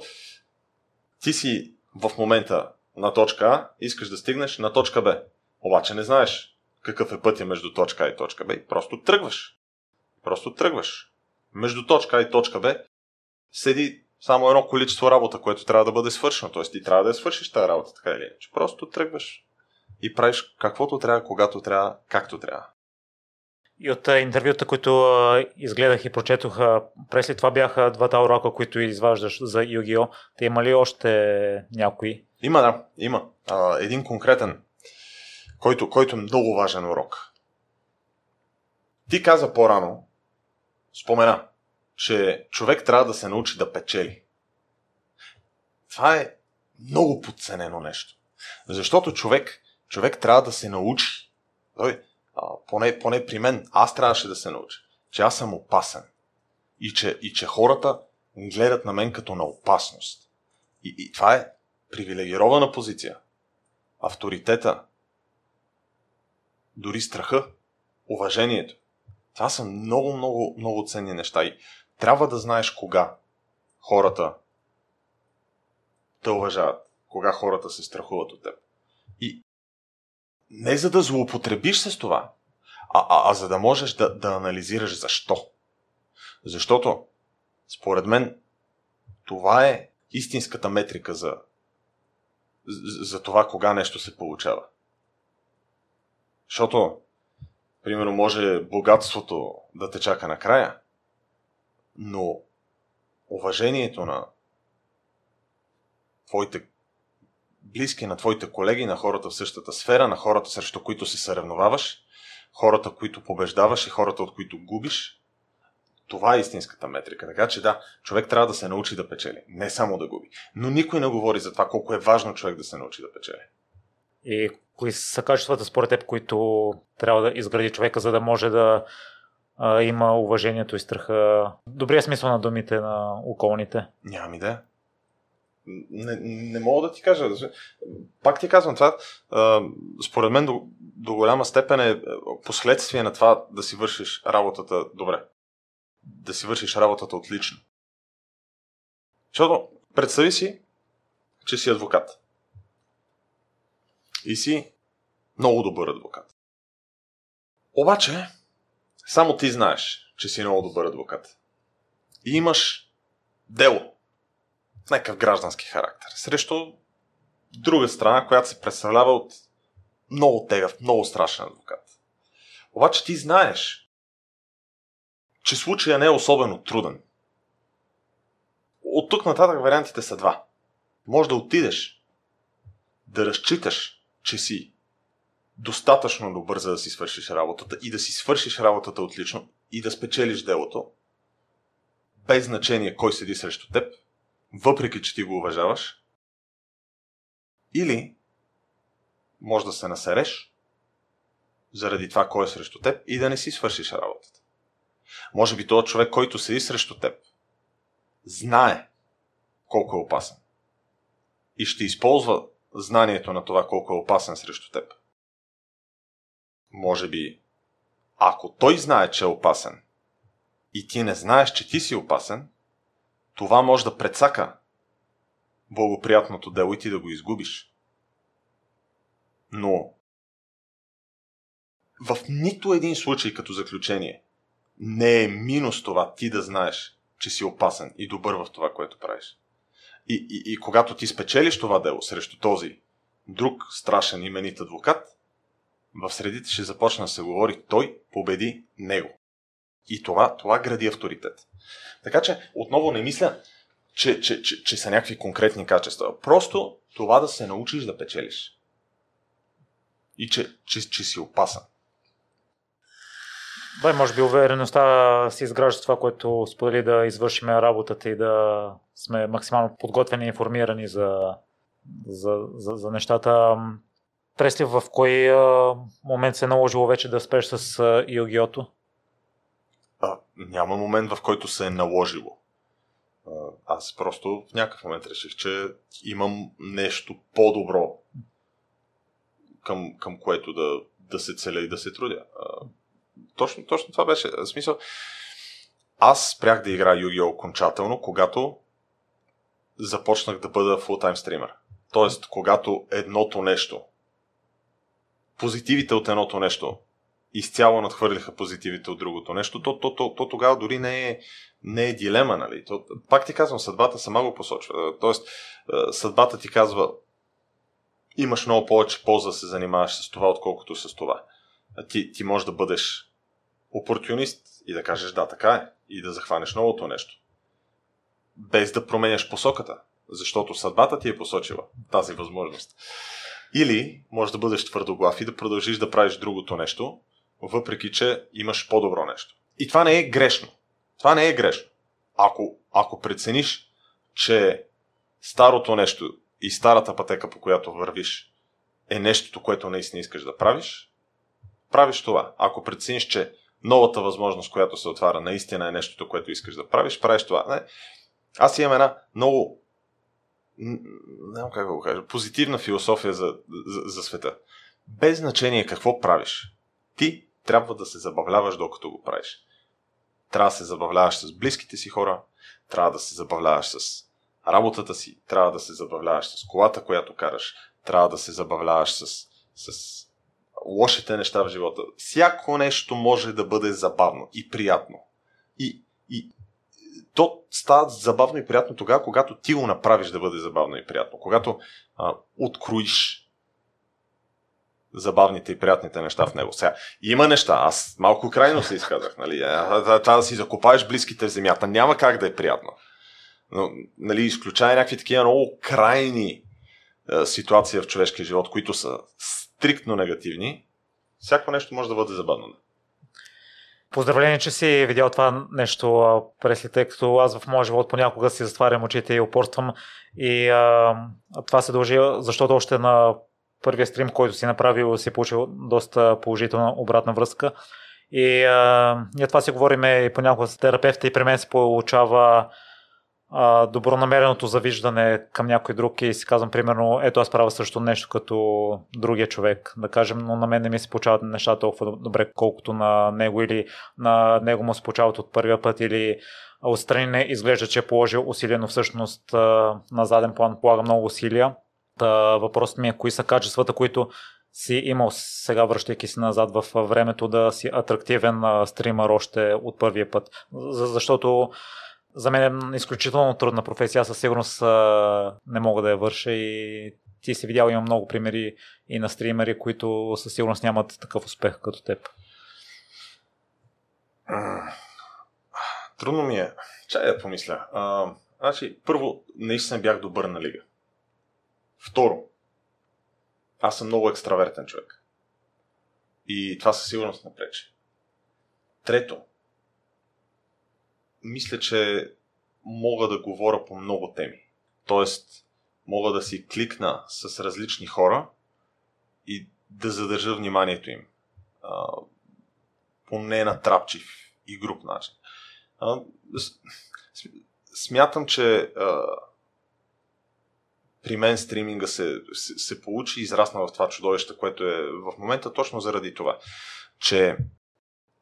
ти си в момента на точка А, искаш да стигнеш на точка Б. Обаче не знаеш какъв е пътя между точка А и точка Б. Просто тръгваш. Просто тръгваш. Между точка А и точка Б седи само едно количество работа, което трябва да бъде свършено. Тоест ти трябва да я свършиш тази работа, така или иначе. Просто тръгваш и правиш каквото трябва, когато трябва, както трябва. И от интервюта, които изгледах и прочетох, пресли това бяха двата урока, които изваждаш за Югио. Те има ли още някои? Има, да. Има. А, един конкретен, който, който е много важен урок. Ти каза по-рано, спомена, че човек трябва да се научи да печели. Това е много подценено нещо. Защото човек, човек трябва да се научи. Той, а, поне, поне при мен, аз трябваше да се науча, че аз съм опасен. И че, и че хората гледат на мен като на опасност. И, и това е привилегирована позиция. Авторитета, дори страха, уважението. Това са много, много, много ценни неща и трябва да знаеш кога хората те уважават, кога хората се страхуват от теб. И не за да злоупотребиш с това, а, а, а за да можеш да, да анализираш защо. Защото, според мен, това е истинската метрика за, за, за това кога нещо се получава. Защото примерно може богатството да те чака накрая, но уважението на твоите близки, на твоите колеги, на хората в същата сфера, на хората срещу които се съревноваваш, хората, които побеждаваш и хората, от които губиш, това е истинската метрика. Така че да, човек трябва да се научи да печели, не само да губи. Но никой не говори за това колко е важно човек да се научи да печели. И кои са качествата според теб, които трябва да изгради човека, за да може да а, има уважението и страха? Добрия смисъл на думите на околните. Нямам идея. Не, не мога да ти кажа. Пак ти казвам, това а, според мен до, до голяма степен е последствие на това да си вършиш работата добре. Да си вършиш работата отлично. Защото представи си, че си адвокат. И си много добър адвокат. Обаче, само ти знаеш, че си много добър адвокат. И имаш дело, някакъв граждански характер, срещу друга страна, която се представлява от много тегъв, много страшен адвокат. Обаче ти знаеш, че случая не е особено труден. От тук нататък вариантите са два. Може да отидеш, да разчиташ, че си достатъчно добър, за да си свършиш работата и да си свършиш работата отлично и да спечелиш делото, без значение кой седи срещу теб, въпреки че ти го уважаваш. Или може да се насереш заради това кой е срещу теб и да не си свършиш работата. Може би този човек, който седи срещу теб, знае колко е опасен и ще използва знанието на това колко е опасен срещу теб. Може би, ако той знае, че е опасен и ти не знаеш, че ти си опасен, това може да прецака благоприятното дело и ти да го изгубиш. Но в нито един случай като заключение не е минус това ти да знаеш, че си опасен и добър в това, което правиш. И, и, и когато ти спечелиш това дело срещу този друг страшен именит адвокат, в средите ще започне да се говори, той победи него. И това, това гради авторитет. Така че отново не мисля, че, че, че, че са някакви конкретни качества. Просто това да се научиш да печелиш. И че, че, че си опасен. Бай, може би увереността се изгражда това, което сподели, да извършим работата и да сме максимално подготвени и информирани за, за, за, за нещата. Пресли, в кой а, момент се е наложило вече да спреш с а, Югиото? А, няма момент, в който се е наложило. А, аз просто в някакъв момент реших, че имам нещо по-добро към, към което да, да се целя и да се трудя. А, точно, точно това беше. В смисъл, аз спрях да играя Югио окончателно, когато започнах да бъда фултайм стример. Тоест, когато едното нещо, позитивите от едното нещо изцяло надхвърлиха позитивите от другото нещо, то, то, то, то тогава дори не е, не е дилема, нали? То, пак ти казвам, съдбата сама го посочва. Тоест, съдбата ти казва, имаш много повече полза да се занимаваш с това, отколкото с това. Ти, ти можеш да бъдеш опортюнист и да кажеш да, така е, и да захванеш новото нещо. Без да променяш посоката, защото съдбата ти е посочила тази възможност. Или можеш да бъдеш твърдоглав и да продължиш да правиш другото нещо, въпреки че имаш по-добро нещо. И това не е грешно. Това не е грешно. Ако, ако прецениш, че старото нещо и старата пътека, по която вървиш, е нещото, което наистина искаш да правиш, правиш това. Ако прецениш, че новата възможност, която се отваря, наистина е нещото, което искаш да правиш, правиш това. Не. Аз имам една много, не знам как да го кажа, позитивна философия за, за, за света. Без значение какво правиш, ти трябва да се забавляваш докато го правиш. Трябва да се забавляваш с близките си хора, трябва да се забавляваш с работата си, трябва да се забавляваш с колата, която караш, трябва да се забавляваш с, с лошите неща в живота. Всяко нещо може да бъде забавно и приятно. И, и то става забавно и приятно тогава, когато ти го направиш да бъде забавно и приятно. Когато а, откроиш забавните и приятните неща в него. Сега, има неща, аз малко крайно се изказах, нали? Това да си закопаеш близките в земята, няма как да е приятно. Но, нали, изключая някакви такива много крайни е, ситуации в човешкия живот, които са стриктно негативни, всяко нещо може да бъде забавно. Поздравление, че си видял това нещо, Пресли, тъй като аз в моя живот понякога си затварям очите и упорствам и а, това се дължи, защото още на първия стрим, който си направил, си получил доста положителна обратна връзка и а, ние това си говорим и понякога с терапевта и при мен се получава а, добронамереното завиждане към някой друг и си казвам примерно, ето аз правя също нещо като другия човек, да кажем, но на мен не ми се получават нещата толкова добре, колкото на него или на него му се получават от първия път или отстрани не изглежда, че е положил усилия, но всъщност а, на заден план полага много усилия. Въпросът ми е, кои са качествата, които си имал сега, връщайки си назад във времето, да си атрактивен стример още от първия път. Защото за мен е изключително трудна професия, аз със сигурност не мога да я върша и ти си видял, има много примери и на стримери, които със сигурност нямат такъв успех като теб. Трудно ми е. Чай да помисля. А, значи, първо, наистина бях добър на лига. Второ, аз съм много екстравертен човек. И това със сигурност не пречи. Трето, мисля, че мога да говоря по много теми. Тоест, мога да си кликна с различни хора и да задържа вниманието им. А, по ненатрапчив и груб начин. А, смятам, че а, при мен стриминга се, се, се получи и израсна в това чудовище, което е в момента точно заради това, че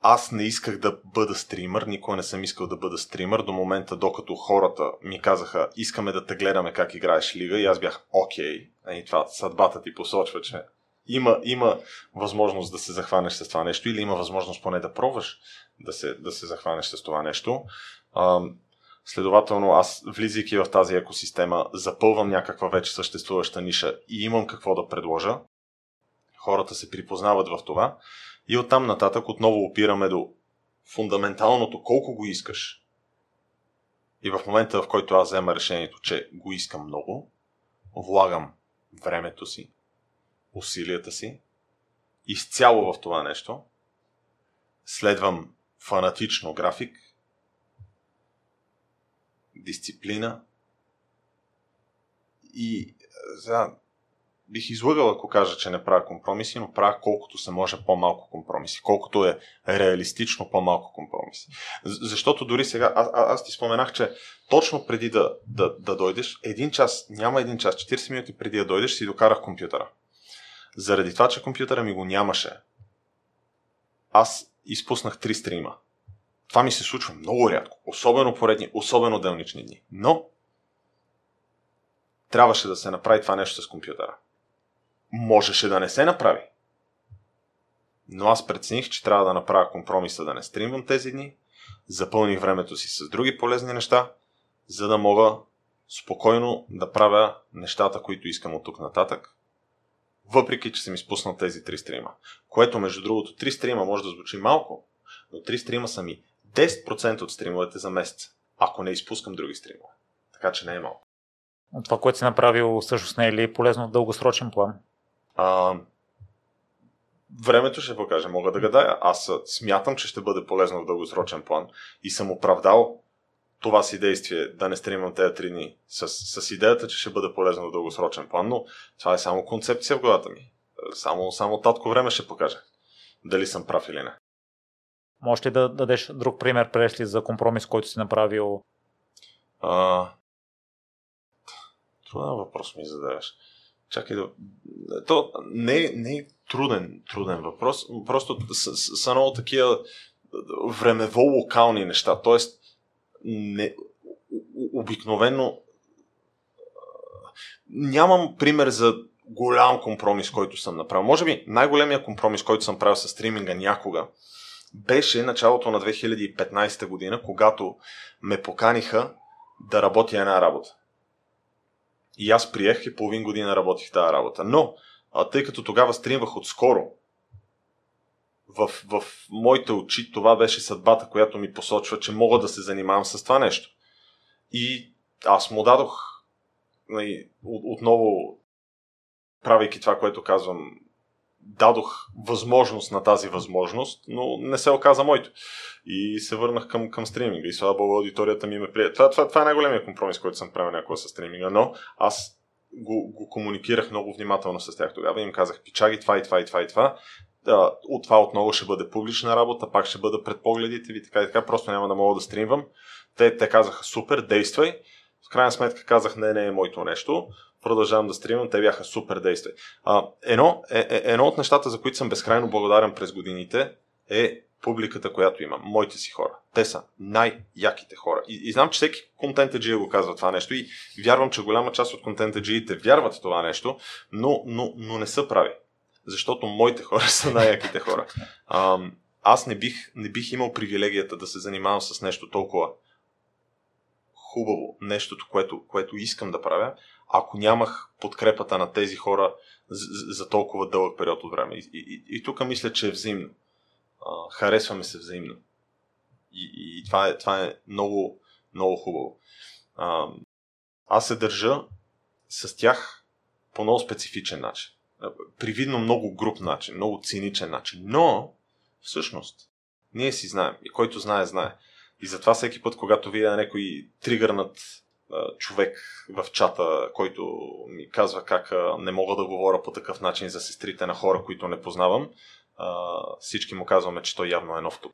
аз не исках да бъда стример, никога не съм искал да бъда стример до момента, докато хората ми казаха, искаме да те гледаме как играеш лига и аз бях окей, и това съдбата ти посочва, че има, има възможност да се захванеш с това нещо или има възможност поне да пробваш да се, да се захванеш с това нещо. Следователно, аз, влизайки в тази екосистема, запълвам някаква вече съществуваща ниша и имам какво да предложа. Хората се припознават в това и оттам нататък отново опираме до фундаменталното колко го искаш. И в момента, в който аз взема решението, че го искам много, влагам времето си, усилията си, изцяло в това нещо, следвам фанатично график, дисциплина и за, бих излъгал, ако кажа, че не правя компромиси, но правя колкото се може по-малко компромиси, колкото е реалистично по-малко компромиси. Защото дори сега, а, а, аз ти споменах, че точно преди да, да, да дойдеш, един час, няма един час, четирийсет минути преди да дойдеш, си докарах компютъра. Заради това, че компютъра ми го нямаше, аз изпуснах три стрима. Това ми се случва много рядко, особено поредни, особено делнични дни. Но трябваше да се направи това нещо с компютъра. Можеше да не се направи. Но аз прецених, че трябва да направя компромиса да не стримвам тези дни. Запълних времето си с други полезни неща, за да мога спокойно да правя нещата, които искам от тук нататък. Въпреки, че съм изпуснал тези три стрима. Което, между другото, три стрима може да звучи малко, но три стрима са ми десет процента от стримовете за месец, ако не изпускам други стримове. Така че не е малко. Това, което си направил, всъщност не е ли полезно в дългосрочен план? А, времето ще покаже, мога да гадая. Аз смятам, че ще бъде полезно в дългосрочен план и съм оправдал това си действие да не стримам тези три дни с, с идеята, че ще бъде полезно в дългосрочен план, но това е само концепция в главата ми. Само, само татко време ще покаже дали съм прав или не. Може ли да дадеш друг пример, Пресли, за компромис, който си направил? А... Труден въпрос ми задаваш. Чакай да... То не, не е труден, труден въпрос, просто са много такива времево-локални неща, т.е. не... обикновено нямам пример за голям компромис, който съм направил. Може би най-големия компромис, който съм правил със стриминга някога, беше началото на две хиляди и петнадесета година, когато ме поканиха да работя една работа. И аз приех и половин година работих тази работа. Но, а, тъй като тогава стримвах отскоро, в, в моите очи това беше съдбата, която ми посочва, че мога да се занимавам с това нещо. И аз му дадох, отново правейки това, което казвам, дадох възможност на тази възможност, но не се оказа моето. И се върнах към, към стриминга и слава Богу, аудиторията ми ме прие. Това, това, това е най-големия компромис, който съм правил някога с стриминга, но аз го, го комуникирах много внимателно с тях. Тогава им казах, пичаги, това и това и това и това. Да, от това отново ще бъде публична работа, пак ще бъда пред погледите ви, така и така, просто няма да мога да стримвам. Те, те казаха, супер, действай. В крайна сметка казах, не, не е моето нещо. Продължавам да стримам, те бяха супер действия. А, едно, е, е, едно от нещата, за които съм безкрайно благодарен през годините, е публиката, която имам. Моите си хора. Те са най-яките хора. И, и знам, че всеки контент-еджия го казва това нещо и вярвам, че голяма част от контент-еджиите вярват в това нещо, но, но, но не са прави. Защото моите хора са най-яките хора. А, аз не бих, не бих имал привилегията да се занимавам с нещо толкова хубаво, нещото, което, което искам да правя, ако нямах подкрепата на тези хора за, за толкова дълъг период от време. И, и, и тук мисля, че е взаимно. А, харесваме се взаимно. И, и, и това, е, това е много, много хубаво. А, аз се държа с тях по много специфичен начин. Привидно много груб начин, много циничен начин. Но, всъщност, ние си знаем. И който знае, знае. И затова всеки път, когато видя някой тригърнат човек в чата, който ми казва как не мога да говоря по такъв начин за сестрите на хора, които не познавам, всички му казваме, че той явно е нов тук.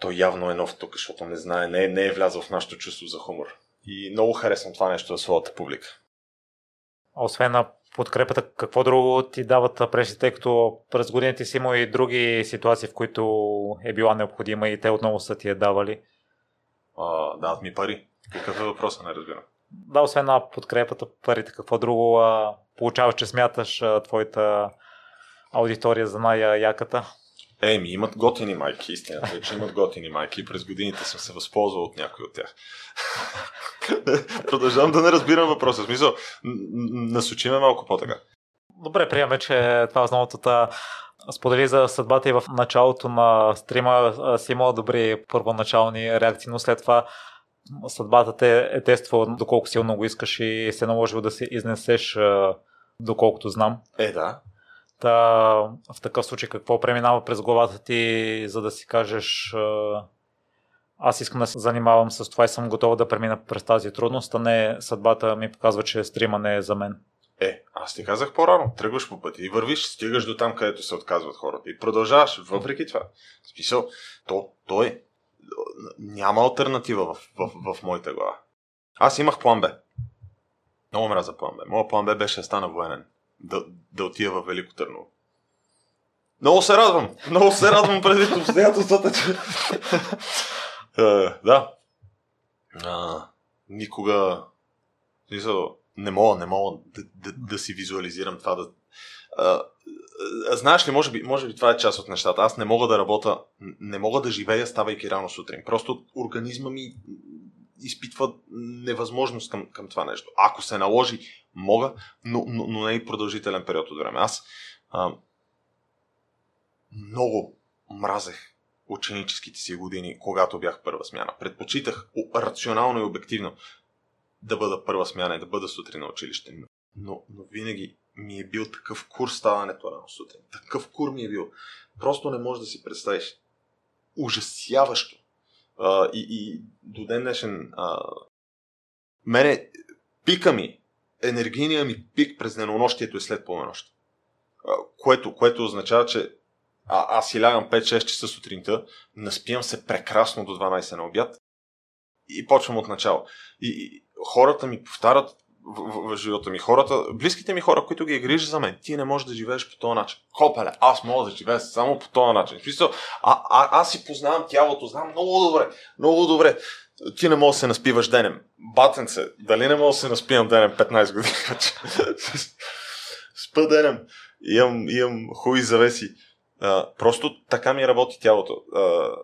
Той явно е нов тук, защото не знае, не е, не е влязъл в нашето чувство за хумор. И много харесвам това нещо за своята публика. Освен на подкрепата, какво друго ти дават прежде, тъй като през годините си има и други ситуации, в които е била необходима и те отново са ти я давали? А, дават ми пари. Какъв е въпросът, не разбирам. Да, освен на подкрепата, парите, какво друго а, получаваш, че смяташ а, твоята аудитория за най-яката? Еми, имат готини майки, истината е, че имат готини майки и през годините съм се възползвал от някой от тях. Продължавам да не разбирам въпроса. В смисъл, насочиме малко по-така. Добре, приемаме, че това основната сподели за съдбата и в началото на стрима си имала добри първоначални реакции, но след това съдбата те е тествала доколко силно го искаш и се наложило да се изнесеш, доколкото знам. Е, да. Та, в такъв случай какво преминава през главата ти, за да си кажеш аз искам да се занимавам с това и съм готова да премина през тази трудност, а не съдбата ми показва, че стрима не е за мен. Е, аз ти казах по-рано, тръгваш по пътя и вървиш, стигаш до там, където се отказват хората и продължаваш, въпреки това. В смисъл, то, то е, няма алтернатива в, в, в моята глава. Аз имах план Б. Много мраза план Б. Моя план Б беше да стана военен. да, да отида във Велико Търново. Много се радвам. Много се радвам предвид обстоятелствата. uh, да. Uh, никога не мога, не мога да, да, да си визуализирам това. Да... Uh, знаеш ли, може би, може би това е част от нещата. Аз не мога да работя, не мога да живея, ставайки рано сутрин. Просто организма ми изпитва невъзможност към, към това нещо. Ако се наложи, мога, но, но, но не и продължителен период от време. Аз uh, много мразех ученическите си години, когато бях първа смяна. Предпочитах рационално и обективно да бъда първа смяна и да бъда сутрин на училище. Но, но винаги ми е бил такъв кур ставането рано сутрин. Такъв кур ми е бил. Просто не можеш да си представиш. Ужасяващо. А, и, и до ден днешен а... мене пика ми, енергийния ми пик през денонощието и след полунощ. Което, което означава, че А, аз си лягам пет-шест часа сутринта, наспивам се прекрасно до дванайсет на обяд и почвам от начало. И, и хората ми повтарят в, в, в живота ми, хората, близките ми хора, които ги грижат за мен, ти не можеш да живееш по този начин. Копеле, аз мога да живея само по този начин. В смисъл, а, а, аз си познавам тялото, знам много добре, много добре. Ти не можеш да се наспиваш денем. Батенце, дали не можеш да се наспивам денем петнайсет години? Спа денем. Имам, имам хуи завеси. Uh, просто така ми работи тялото. Uh,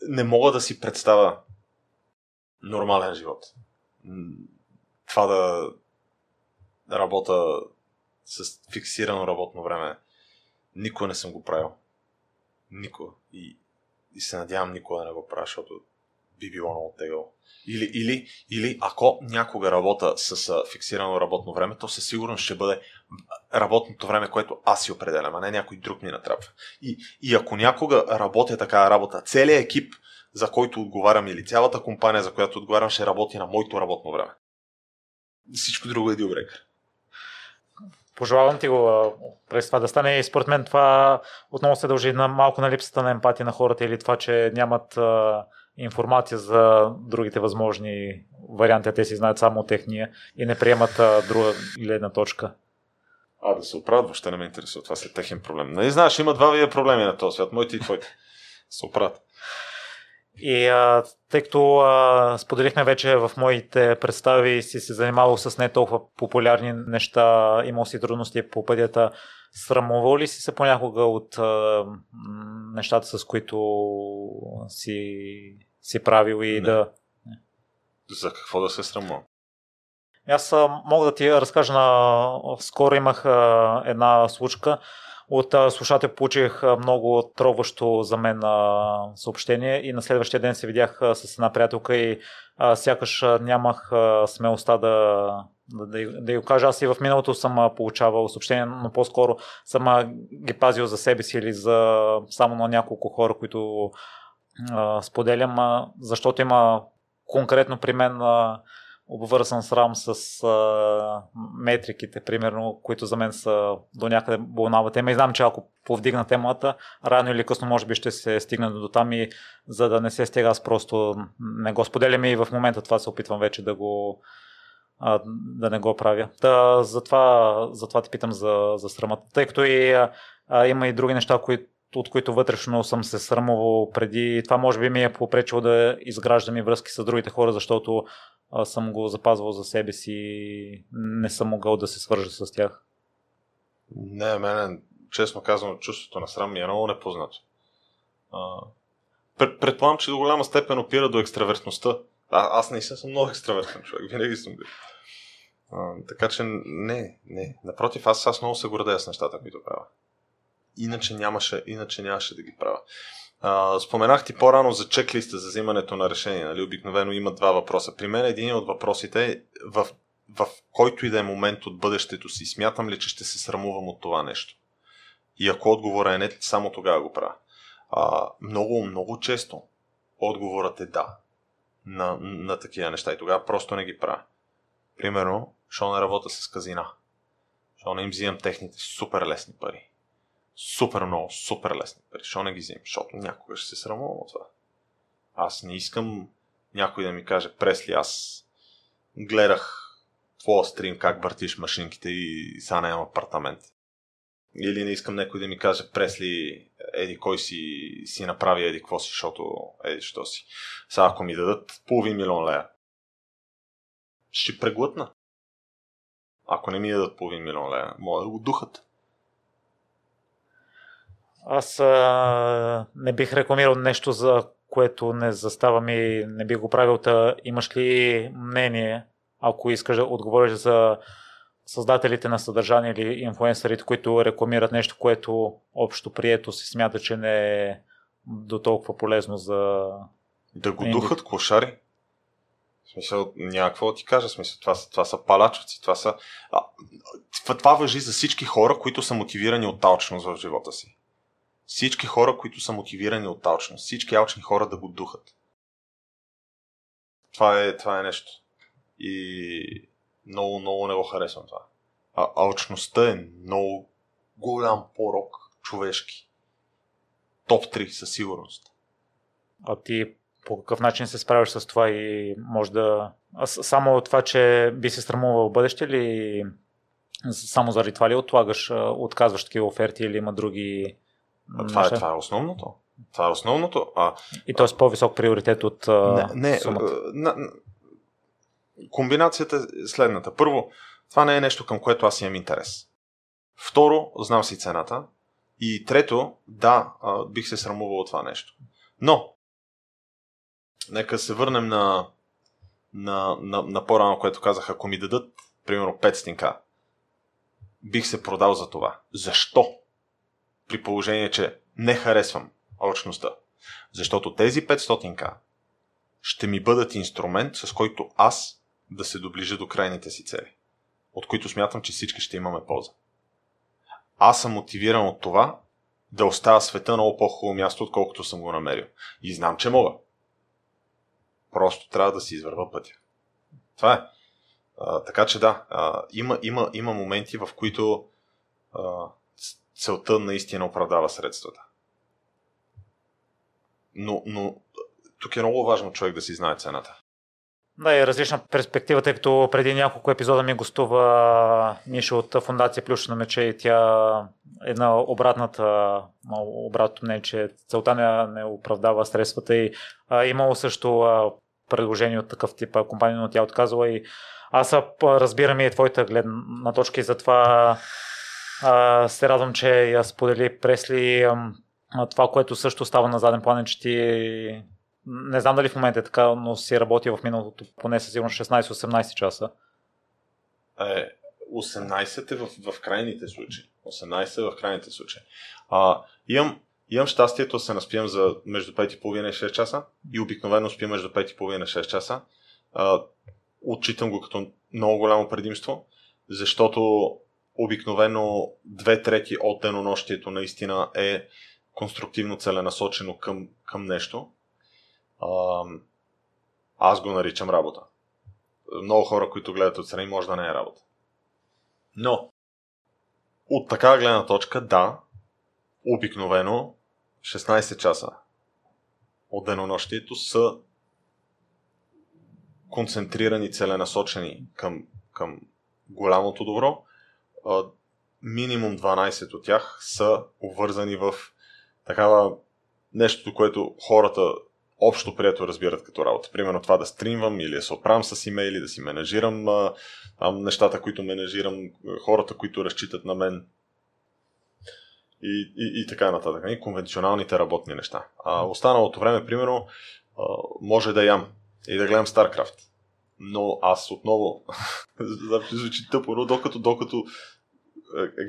не мога да си представя нормален живот. Това да работя с фиксирано работно време. Никога не съм го правил. Никога. И, и се надявам никога да не го правя, защото би било много тегъл. Или, или, или ако някога работя с а, фиксирано работно време, то със сигурност ще бъде работното време, което аз си определям, а не някой друг ми натрапва. И, и ако някога работя такава работа, целият екип, за който отговарям, или цялата компания, за която отговарям, ще работи на моето работно време. Всичко друго е дилбрекър. Пожелавам ти го през това да стане. И според мен това отново се дължи на малко на липсата на емпатия на хората, или това, че нямат информация за другите възможни варианти, те си знаят само техния и не приемат а, друга гледна точка. А, да се оправят, въобще не ме интересува. Това след техен проблем. Не знаеш, има два вида проблеми на този свят. Моите и твоите. Се оправят. И а, тъй като а, споделихме вече в моите представи, си се занимавал с не толкова популярни неща, имал си трудности по пътята, срамувал ли си се понякога от а, нещата, с които си си правил и не. да... Не. За какво да се срамувам? Аз мога да ти разкажа, на... скоро имах а, една случка. От а, слушател получих а, много троващо за мен а, съобщение и на следващия ден се видях а, с една приятелка и а, сякаш а, нямах а, смелостта да... Да, да я кажа, аз и в миналото съм получавал съобщения, но по-скоро съм ги пазил за себе си или за само на няколко хора, които а, споделям, а, защото има конкретно при мен а, обвързан срам с а, метриките, примерно, които за мен са до някъде болнава тема и знам, че ако повдигна темата, рано или късно може би ще се стигна до там и за да не се стига, аз просто не го споделям и в момента това се опитвам вече да го А, да не го правя. Да, затова, затова те питам за, за срамата. Тъй като и, а, а, има и други неща, кои, от които вътрешно съм се срамувал преди. Това може би ми е попречило да изграждам и връзки с другите хора, защото а, съм го запазвал за себе си и не съм могъл да се свържа с тях. Не, мене, честно казано, чувството на срам ми е много непознато. А, предполагам, че до голяма степен опира до екстравертността. А, аз не съм много екстравертен човек, винаги съм бил. А, така че не, не. Напротив, аз, аз много се гордея с нещата, които правя. Иначе нямаше, иначе нямаше да ги правя. А, споменах ти по-рано за чеклиста за взимането на решение. Нали? Обикновено има два въпроса. При мен един от въпросите е в, в който и да е момент от бъдещето си. Смятам ли, че ще се срамувам от това нещо? И ако отговорът е не, само тогава го правя. А, много, много често отговорът е да. На, на такива неща и тогава просто не ги правя. Примерно, шо не работя с казина. Шо не им взимам техните супер лесни пари. Супер много, супер лесни пари. Шо не ги взимам, защото някога ще се срамувам от това. Аз не искам някой да ми каже, Пресли, аз гледах твоя стрим, как въртиш машинките и сега нямам апартамент. Или не искам някой да ми каже, Пресли, еди кой си, си направи еди какво си, защото еди що си. Сега ако ми дадат половин милион лея, ще преглътна. Ако не ми дадат половин милион лея, мога да го духат. Аз а, не бих рекламирал нещо, за което не заставам и не бих го правил. Та имаш ли мнение, ако искаш да отговориш за създателите на съдържание или инфлуенсърите, които рекламират нещо, което общо прието си смята, че не е до толкова полезно за... Да го духат клошари. В смисъл, няма какво да ти кажа. В смисъл, това са, това са палачовци, това са... А, това важи за всички хора, които са мотивирани от алчност в живота си. Всички хора, които са мотивирани от алчност. Всички алчни хора да го духат. Това е, това е нещо. И... Много, много не го харесвам това. А алчността е много голям порок човешки. топ три със сигурност. А ти по какъв начин се справиш с това и може да... А само от това, че би се срамувал в бъдеще ли? Само заради това ли отлагаш, отказваш такива оферти или има други... А това, е, това е основното. Това е основното. А, и т.е. по-висок приоритет от а, не, не, сумата. Не, не. Комбинацията е следната. Първо, това не е нещо, към което аз имам интерес. Второ, знам си цената. И трето, да, бих се срамувал от това нещо. Но, нека се върнем на, на, на, на по-рано, което казах. Ако ми дадат, примерно, пет стинка, бих се продал за това. Защо? При положение, че не харесвам алчността. Защото тези петстотинка ще ми бъдат инструмент, с който аз да се доближа до крайните си цели, от които смятам, че всички ще имаме полза. Аз съм мотивиран от това да оставя света много по-хубаво място, отколкото съм го намерил. И знам, че мога. Просто трябва да си извърва пътя. Това е. А, така че да, а, има, има, има моменти, в които а, целта наистина оправдава средствата. Но... но тук е много важно човек да си знае цената. Да, и различна перспектива, тъй като преди няколко епизода ми гостува Миша от фундация Плюша на меча и тя една обратната, обратно мнение, че целта не, не оправдава средствата и а, имало също а, предложение от такъв тип компания, но тя отказала и аз разбирам и твоята гледна точка и затова а, се радвам, че я сподели Пресли. А, това, което също става на заден план, че ти не знам дали в момента е така, но си работи в миналото поне със сигурно шестнайсет-осемнайсет часа. Е, осемнайсет е в, в крайните случаи. осемнайсет е в крайните случаи. А, имам, имам щастието да се наспиям за между пет и половина и шест часа и обикновено спим между пет и половина и шест часа. А, отчитам го като много голямо предимство, защото обикновено две трети от денонощието наистина е конструктивно целенасочено към, към нещо. А, аз го наричам работа. Много хора, които гледат отстрани, може да не е работа. Но от такава гледна точка, да, обикновено шестнайсет часа от денонощието са концентрирани, целенасочени към, към голямото добро. А, минимум дванайсет от тях са увързани в такава нещото, което хората общо прието разбират като работа. Примерно това да стримвам или да се оправям с имейли, да си менажирам а, там нещата, които менажирам, хората, които разчитат на мен и, и, и така нататък. И конвенционалните работни неща. А останалото време, примерно, а, може да ям и да гледам StarCraft. Но аз отново звучи тъпо, но докато, докато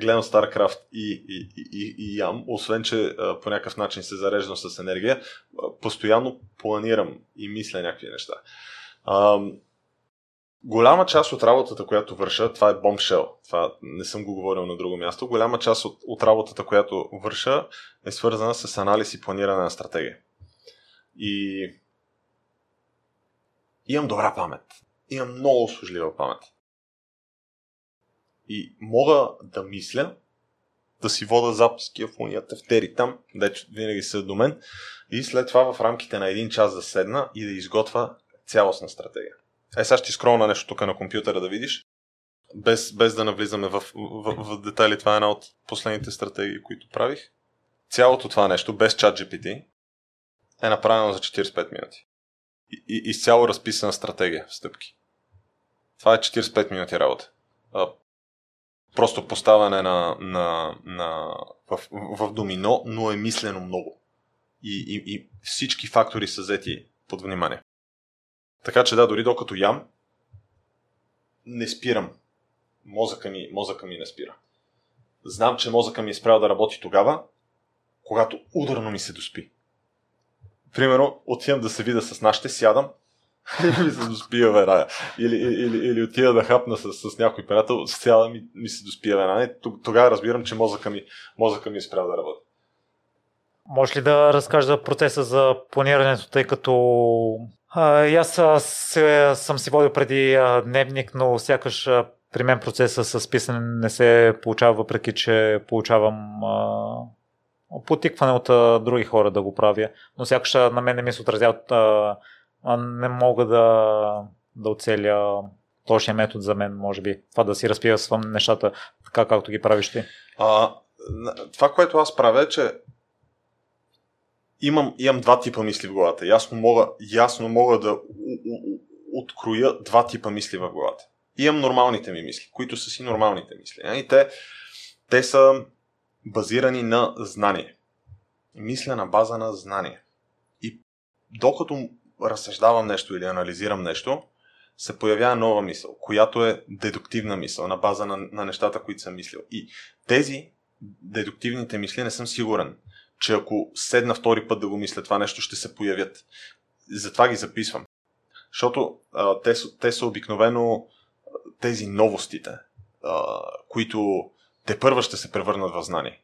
гледам StarCraft и, и, и, и ям, освен че а, по някакъв начин се зареждам с енергия, а, постоянно планирам и мисля някакви неща. А, голяма част от работата, която върша, това е бомбшел, това не съм го говорил на друго място, голяма част от, от работата, която върша, е свързана с анализ и планиране на стратегия. И имам добра памет. Имам много услужлива памет. И мога да мисля, да си вода записки в уния тефтери там, дето винаги са до мен, и след това в рамките на един час да седна и да изготвя цялостна стратегия. Е, сега ще скролна нещо тук на компютъра да видиш, без, без да навлизаме в, в, в детайли, това е една от последните стратегии, които правих. Цялото това нещо, без чат джи пи ти, е направено за четирийсет и пет минути. И, и, изцяло разписана стратегия в стъпки. Това е четирийсет и пет минути работа. Просто поставяне на, на, на, в, в домино, но е мислено много. И, и, и всички фактори са взети под внимание. Така че да, дори докато ям, не спирам. Мозъка ми, мозъка ми не спира. Знам, че мозъка ми е спрял да работи тогава, когато ударно ми се доспи. Примерно, отивам да се видя с нашите, сядам и ми се доспия веднага. Или, или, или отида да хапна с, с някой приятел, сядам и ми се доспия веднага. Тогава разбирам, че мозъка ми, мозъка ми е спрял да работи. Може ли да разкажеш за процеса за планирането, тъй като а, и аз се, съм си водил преди а, дневник, но сякаш а, при мен процеса с писане не се получава, въпреки че получавам а, потикване от а, други хора да го правя, но сякаш а, на мен не ми се отразяват, а, а, не мога да, да оцеля точния метод за мен, може би, това да си разписвам нещата така, както ги правиш ти. А, това, което аз правя е, че Имам, имам два типа мисли в главата. Ясно мога, ясно мога да у, у, у, откроя два типа мисли в главата. Имам нормалните ми мисли, които са си нормалните мисли. И те, те са базирани на знание. Мисля на база на знание. И докато разсъждавам нещо или анализирам нещо, се появява нова мисъл, която е дедуктивна мисъл, на база на, на нещата, които съм мислил. И тези дедуктивните мисли не съм сигурен, че ако седна втори път да го мисля това нещо, ще се появят. Затова ги записвам. Защото а, те, те са обикновено тези новостите, а, които тепърва ще се превърнат в знание.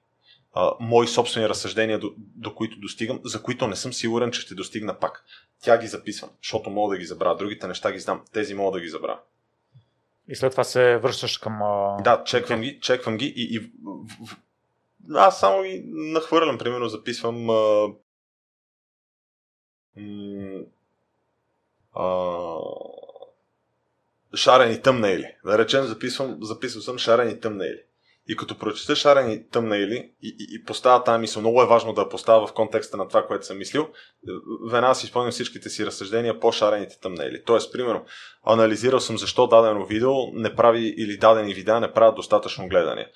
А, мои собствени разсъждения, до, до които достигам, за които не съм сигурен, че ще достигна пак. Тя ги записвам, защото мога да ги забравя. Другите неща ги знам, тези мога да ги забравя. И след това се връщаш към... А... Да, чеквам ги, чеквам ги и... и аз само ги нахвърлям, примерно записвам а, а, шарени тъмнейли. Да речем, записвам, записвам съм шарени тъмнейли. И като прочета шарени тъмнейли и, и, и поставя тази мисъл, много е важно да я поставя в контекста на това, което съм мислил, веднага си изпълням всичките си разсъждения по шарените тъмнейли. Тоест, примерно, анализирал съм защо дадено видео не прави или дадени видеа не правят достатъчно гледания.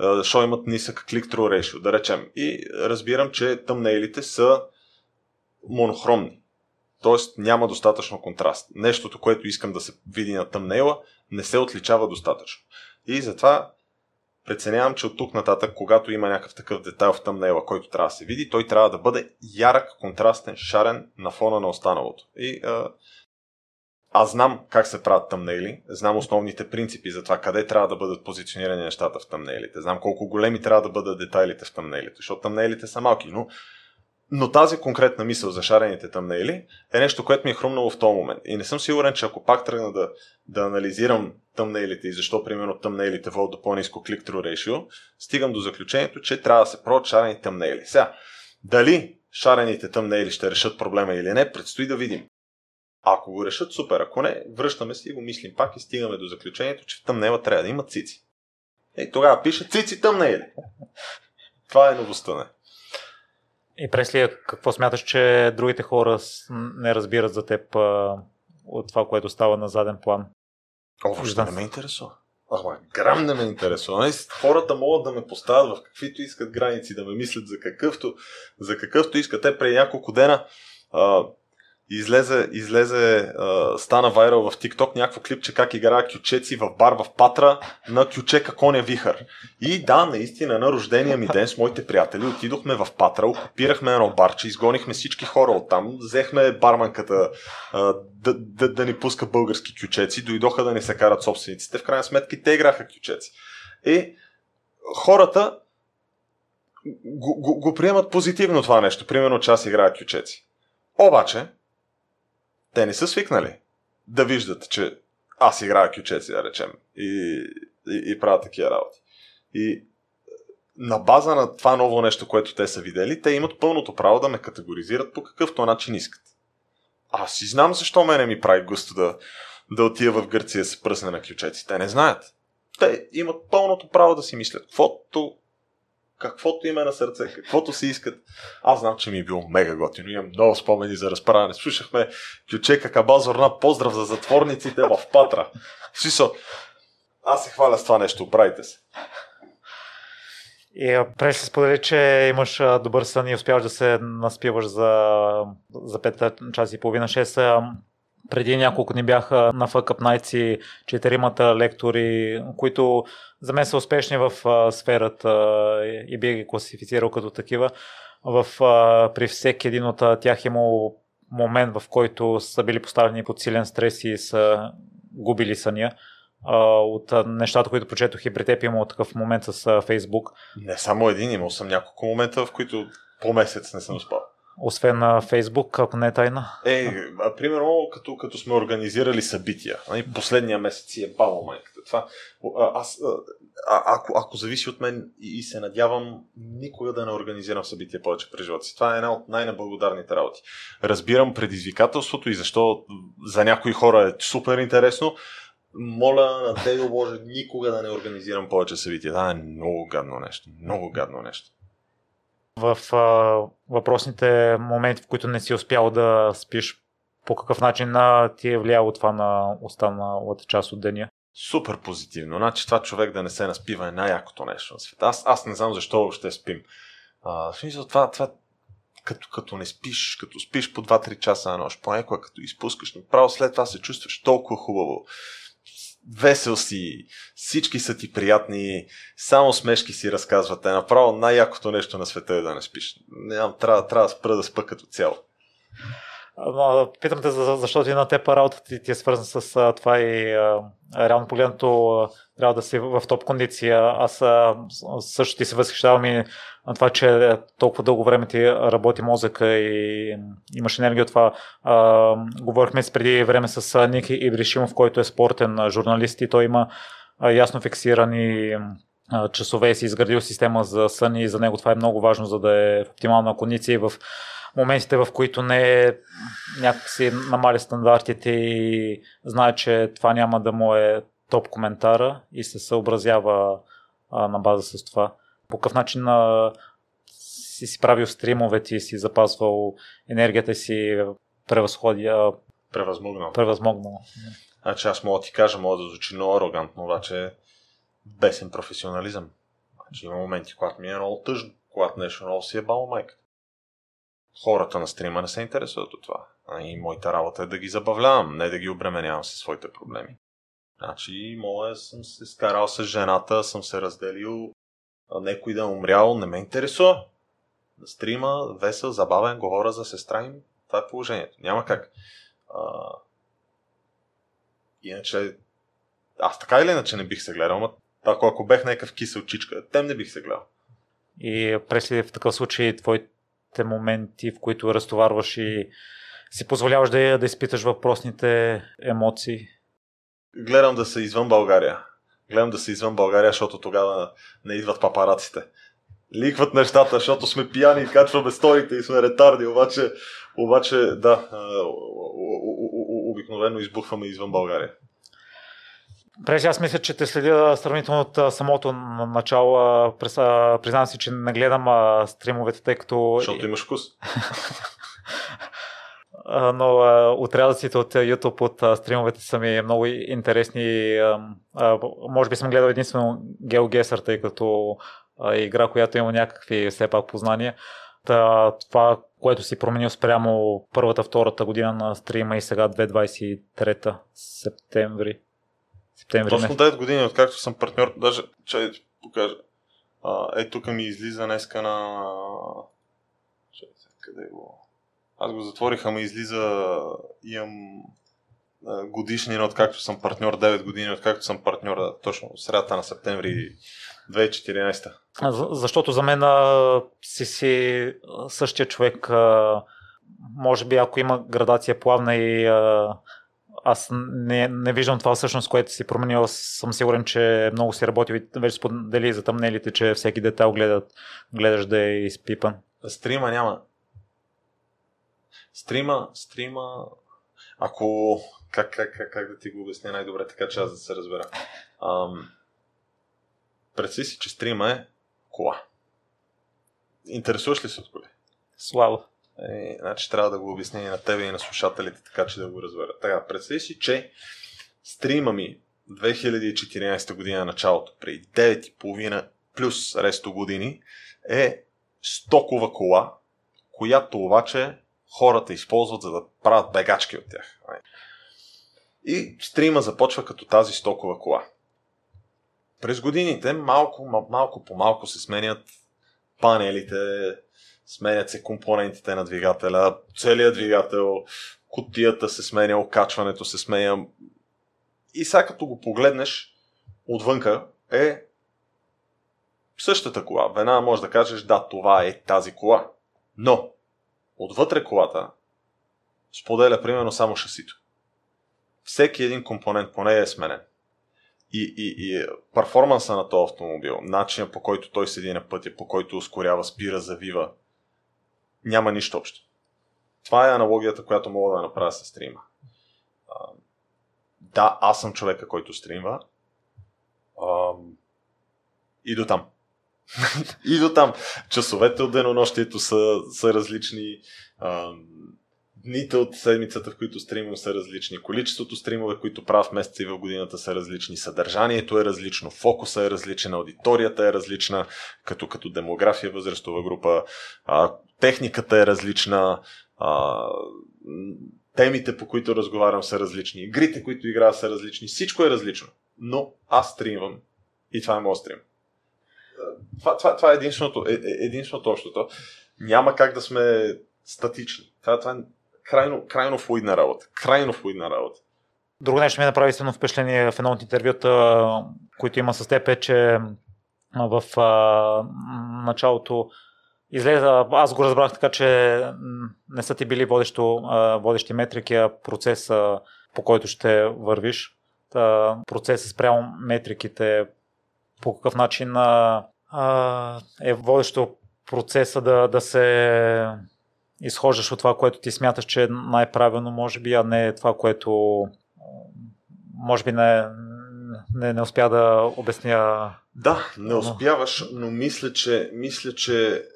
Защо имат нисък click-through ratio, да речем. И разбирам, че тъмнейлите са монохромни. Тоест няма достатъчно контраст. Нещото, което искам да се види на тъмнейла, не се отличава достатъчно. И затова преценявам, че от тук нататък, когато има някакъв такъв детайл в тъмнейла, който трябва да се види, той трябва да бъде ярък, контрастен, шарен на фона на останалото. И а... аз знам как се правят тъмнейли, знам основните принципи за това, къде трябва да бъдат позиционирани нещата в тъмнейлите. Знам колко големи трябва да бъдат детайлите в тъмнейлите, защото тъмнейлите са малки, но... но тази конкретна мисъл за шарените тъмнейли е нещо, което ми е хрумнало в този момент. И не съм сигурен, че ако пак тръгна да, да анализирам тъмнейлите и защо, примерно, тъмнейлите водят до по-низко click-through ratio, стигам до заключението, че трябва да се правят шарени тъмнейли. Сега, дали шарените тъмнейли ще решат проблема или не, предстои да видим. Ако го решат, супер. Ако не, връщаме се и го мислим пак и стигаме до заключението, че в тъмнела трябва да има цици. И тогава пише цици тъмнели. Това е новостта, не. И Пресли, какво смяташ, че другите хора не разбират за теб а, от това, което става на заден план? О, въобще не ме интересува. Ама грам не ме интересува. Хората могат да ме поставят в каквито искат граници, да ме мислят за какъвто, за какъвто искат. Те преди няколко дена... А, Излезе, излезе а, стана вайрал в TikTok някакво клипче как играя кючеци в бар в Патра на кючека Коня Вихър. И да, наистина, на рождения ми ден с моите приятели отидохме в Патра, окупирахме едно барче, изгонихме всички хора оттам, взехме барманката а, да, да, да ни пуска български кючеци, дойдоха да ни се карат собствениците, в крайна сметка те играха кючеци. И хората го, го, го приемат позитивно това нещо, примерно че аз играя кючеци. Обаче, те не са свикнали да виждат, че аз играя кючеци, да речем, и, и, и правя такива работи. И на база на това ново нещо, което те са видели, те имат пълното право да ме категоризират по какъвто начин искат. Аз си знам защо мене ми прави густо да, да отида в Гърция да се пръсне на кючеци. Те не знаят. те имат пълното право да си мислят каквото, каквото им е на сърце, каквото си искат. Аз знам, че ми е било мега готино. Имам много спомени за разправяне. Слушахме Кюче Какабазорна, поздрав за затворниците в Патра. Всисо, аз се хваля с това нещо, оправите се. И преди се сподели, че имаш добър сън и успяваш да се наспиваш за, за пет часа и половина, шест. Преди няколко дни бяха на Fuck Up Nights и четиримата лектори, които за мен са успешни в а, сферата и бих ги класифицирал като такива. В, а, при всеки един от тях имал момент, в който са били поставени под силен стрес и са губили съня. От нещата, които прочетох и при теб, имало такъв момент с Facebook. Не само един, имал съм няколко момента, в които по месец не съм успал. Освен на Facebook, ако не е тайна. Е, а, примерно, като, като сме организирали събития. Последния месец си е баба майката. Това, аз, а, ако, ако зависи от мен и се надявам никога да не организирам събития повече при живота си. Това е една от най-неблагодарните работи. Разбирам предизвикателството и защо за някои хора е супер интересно. Моля на Дедо Боже, никога да не организирам повече събития. Това е много гадно нещо. Много гадно нещо. В а, въпросните моменти, в които не си успял да спиш, по какъв начин а, ти е влияло това на останалата част от деня? Супер позитивно. Значи това човек да не се наспива е най-якото нещо на света. Аз, аз не знам защо ще спим. А, в смисъл, това, това като, като не спиш, като спиш по два-три часа на нощ, понякога като изпускаш направо, след това се чувстваш толкова хубаво. Весел си, всички са ти приятни, само смешки си разказвате. Направо най-якото нещо на света е да не спиш. Нямам, трябва, трябва да спра да спа като цяло. Питам те, защото ти на теб работата ти, ти е свързана с това и а, реално погледнато трябва да си в топ кондиция. Аз а, също ти се възхищавам и на това, че толкова дълго време ти работи мозъка и имаш енергия от това. А, говорихме с преди време с Ник Ибришимов, който е спортен журналист и той има а, ясно фиксирани а, часове и си изградил система за сън и за него това е много важно, за да е в оптимална кондиция и в моментите, в които не някакси намали стандартите и знае, че това няма да му е топ коментара и се съобразява а, на база с това. По какъв начин а, си, си правил стримовете и си запазвал енергията си превъзходя... Превъзмогнал. Превъзмогнал. Значи аз мога да ти кажа, мога да звучи много арогантно, обаче бесен професионализъм. Значи има моменти, когато ми е много тъжно, когато нещо много си е бало майка. Хората на стрима не се интересуват от това. И моята работа е да ги забавлявам, не да ги обременявам със своите проблеми. Значи, моя съм се скарал с жената, съм се разделил, некой да е умрял, не ме интересува. На стрима, весел, забавен, говоря за сестра им, това е положението. Няма как. А... Иначе, аз така или иначе не бих се гледал, но ако, ако бех някакъв кисел чичка, тем не бих се гледал. И преслед в такъв случай твой те моменти, в които разтоварваш и си позволяваш да, да изпиташ въпросните емоции? Гледам да са извън България. Гледам да са извън България, защото тогава не идват папараците. Ликват нещата, защото сме пияни и качваме сторите и сме ретарди, обаче, обаче да, обикновено избухваме извън България. Прежде аз мисля, че те следя сравнително от самото начало. Признавам си, че не гледам а, стримовете, тъй като... Защото имаш вкус. Но а, отрязъците от YouTube, от а, стримовете са ми много интересни. А, а, може би съм гледал единствено Гео Гесър, тъй като а, игра, която има някакви все пак познания. Та, това, което си променил спрямо първата, втората година на стрима и сега две хиляди двадесет и трета септември. Точно девет години, откакто съм партньор, даже чай да ти покажа. А, е, тук ми излиза днеска на... Чай, къде го... Аз го затворих, ама излиза... Имам годишнина, откакто съм партньор, девет години, откакто съм партньор, точно средата на септември две хиляди и четиринадесета. За, защото за мен а, си си същия човек, а, може би ако има градация плавна и... А, аз не, не виждам това всъщност, което си променил. Съм сигурен, че много си работил и вече сподели за тъмнелите, че всеки детал гледат, гледаш да е изпипан. Стрима няма. Стрима, стрима... Ако... Как, как, как, как да ти го обясня най-добре, така че аз да се разбера. Ам... Представи си, че стрима е кола. Интересуваш ли се от коли? Слабо. Е, значи трябва да го обясня и на тебе и на слушателите, така че да го разберат. Така, представи си, че стрима ми две хиляди и четиринадесета година началото, преди девет и половина плюс ресто години, е стокова кола, която обаче хората използват, за да правят бегачки от тях. И стрима започва като тази стокова кола. През годините малко, малко по малко се сменят панелите, сменят се компонентите на двигателя, целият двигател, кутията се сменя, окачването се сменя. И сега като го погледнеш отвънка е същата кола. Веднага можеш да кажеш, да, това е тази кола. Но отвътре колата споделя примерно само шасито. Всеки един компонент по нея е сменен. И, и, и перформанса на този автомобил, начинът по който той седи на пътя, по който ускорява, спира, завива, няма нищо общо. Това е аналогията, която мога да направя със стрима. А, да, аз съм човека, който стримва. А, и до там. и до там. Часовете от денонощието са, са различни. А, дните от седмицата, в които стримам, са различни. Количеството стримове, които правя в месеца и в годината, са различни. Съдържанието е различно, фокуса е различен, аудиторията е различна, като, като демография, възрастова група, а, техниката е различна, а, темите, по които разговарям, са различни, игрите, които играя, са различни, всичко е различно. Но аз стримвам и това е моят стрим. Това, това, това е единственото, е, е, единственото общото. Няма как да сме статични. Това, това е Крайно, крайно флуидна работа. Крайно флуидна работа. Друго нещо ми направи силно впечатление в едно от интервюта, които има с теб, е, че в а, началото излезе, аз го разбрах така, че не са ти били водещо, а, водещи метрики, а процеса, по който ще вървиш. Та, процесът спрямо метриките, по какъв начин а, а, е водещо процеса да, да се... изхождаш от това, което ти смяташ, че е най-правилно, може би, а не това, което може би не, не, не успя да обясня. Да, не успяваш, но мисля, че, мисля, че